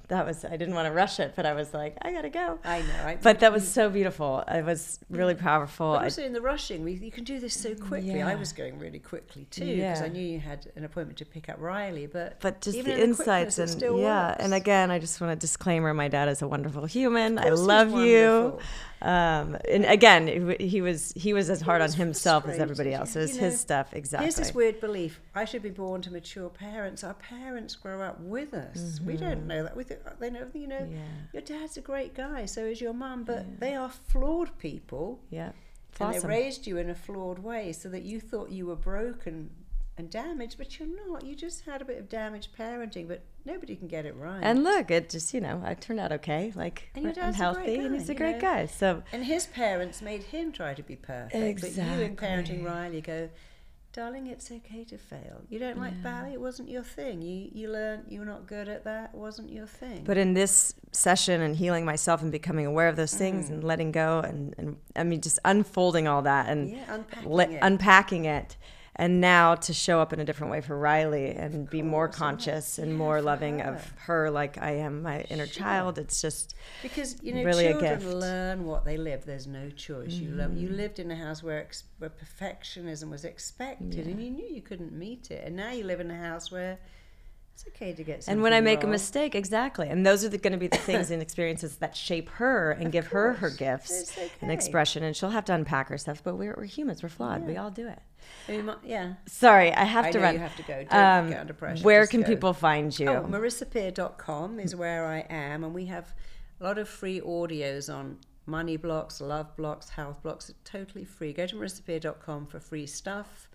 that was, I didn't want to rush it, but I was like, I gotta go. I know. I, but that was so beautiful. It was really powerful. But also in the rushing, we, you can do this so quickly. Yeah. I was going really quickly too, because yeah. I knew you had an appointment to pick up Riley, but but just even the in insights the and still yeah. works. And again, I just want to disclaimer, my dad is a wonderful human. I love you. Um, and again, he was he was as hard was on himself as everybody else. It was you know, his stuff, exactly. Here's this weird belief: I should be born to mature parents. Our parents grow up with us. Mm-hmm. We don't know that. We think, they know, you know, yeah. your dad's a great guy, so is your mum, but yeah. they are flawed people. Yeah, it's and awesome. They raised you in a flawed way, so that you thought you were broken and damaged, but you're not. You just had a bit of damaged parenting, but nobody can get it right. And look, it just, you know, I turned out okay. Like, and your dad's I'm healthy, guy, and he's a great know? guy. So, and his parents made him try to be perfect. Exactly. But you, in parenting Riley, go, darling, it's okay to fail. You don't like yeah. ballet? It wasn't your thing. You you learned you were not good at that. It wasn't your thing. But in this session and healing myself and becoming aware of those things mm-hmm. and letting go and, and, I mean, just unfolding all that and yeah, unpacking, le- it. unpacking it. And now to show up in a different way for Riley and be more conscious and yeah, more loving her. of her, like I am my inner sure. child. It's just because you know really children learn what they live. There's no choice. Mm-hmm. You learn, you lived in a house where ex- where perfectionism was expected, yeah. and you knew you couldn't meet it. And now you live in a house where it's okay to get. And when I make wrong. a mistake, exactly. And those are going to be the things and experiences that shape her and of give course. her her gifts okay. and expression. And she'll have to unpack her stuff. But we're we're humans. We're flawed. Yeah. We all do it. Yeah. Sorry, I have I to know run. You have to go. Don't um, get under pressure. Where Just can go. people find you? Oh, marisa peer dot com is where I am, and we have a lot of free audios on money blocks, love blocks, health blocks. It's totally free. Go to marisa peer dot com for free stuff.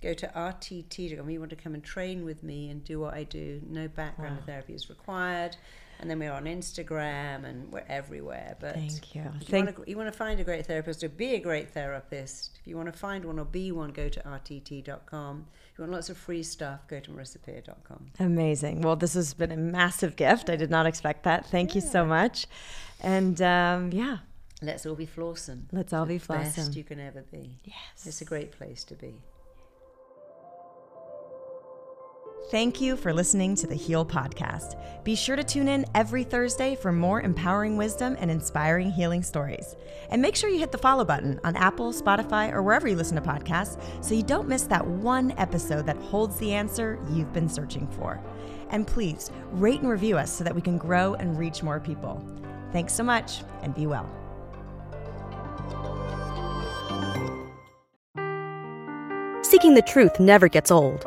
Go to R T T dot com. You want to come and train with me and do what I do. No background wow. therapy is required. And then we're on Instagram and we're everywhere. But Thank you. If you, Thank- want to, you want to find a great therapist or be a great therapist, if you want to find one or be one, go to R T T dot com. If you want lots of free stuff, go to marisa peer dot com. Amazing. Well, this has been a massive gift. I did not expect that. Thank yeah. you so much. And um, yeah. Let's all be flossing. Let's all be flossing. The best you can ever be. Yes. It's a great place to be. Thank you for listening to The HEAL Podcast. Be sure to tune in every Thursday for more empowering wisdom and inspiring healing stories. And make sure you hit the follow button on Apple, Spotify, or wherever you listen to podcasts so you don't miss that one episode that holds the answer you've been searching for. And please rate and review us so that we can grow and reach more people. Thanks so much, and be well. Seeking the truth never gets old.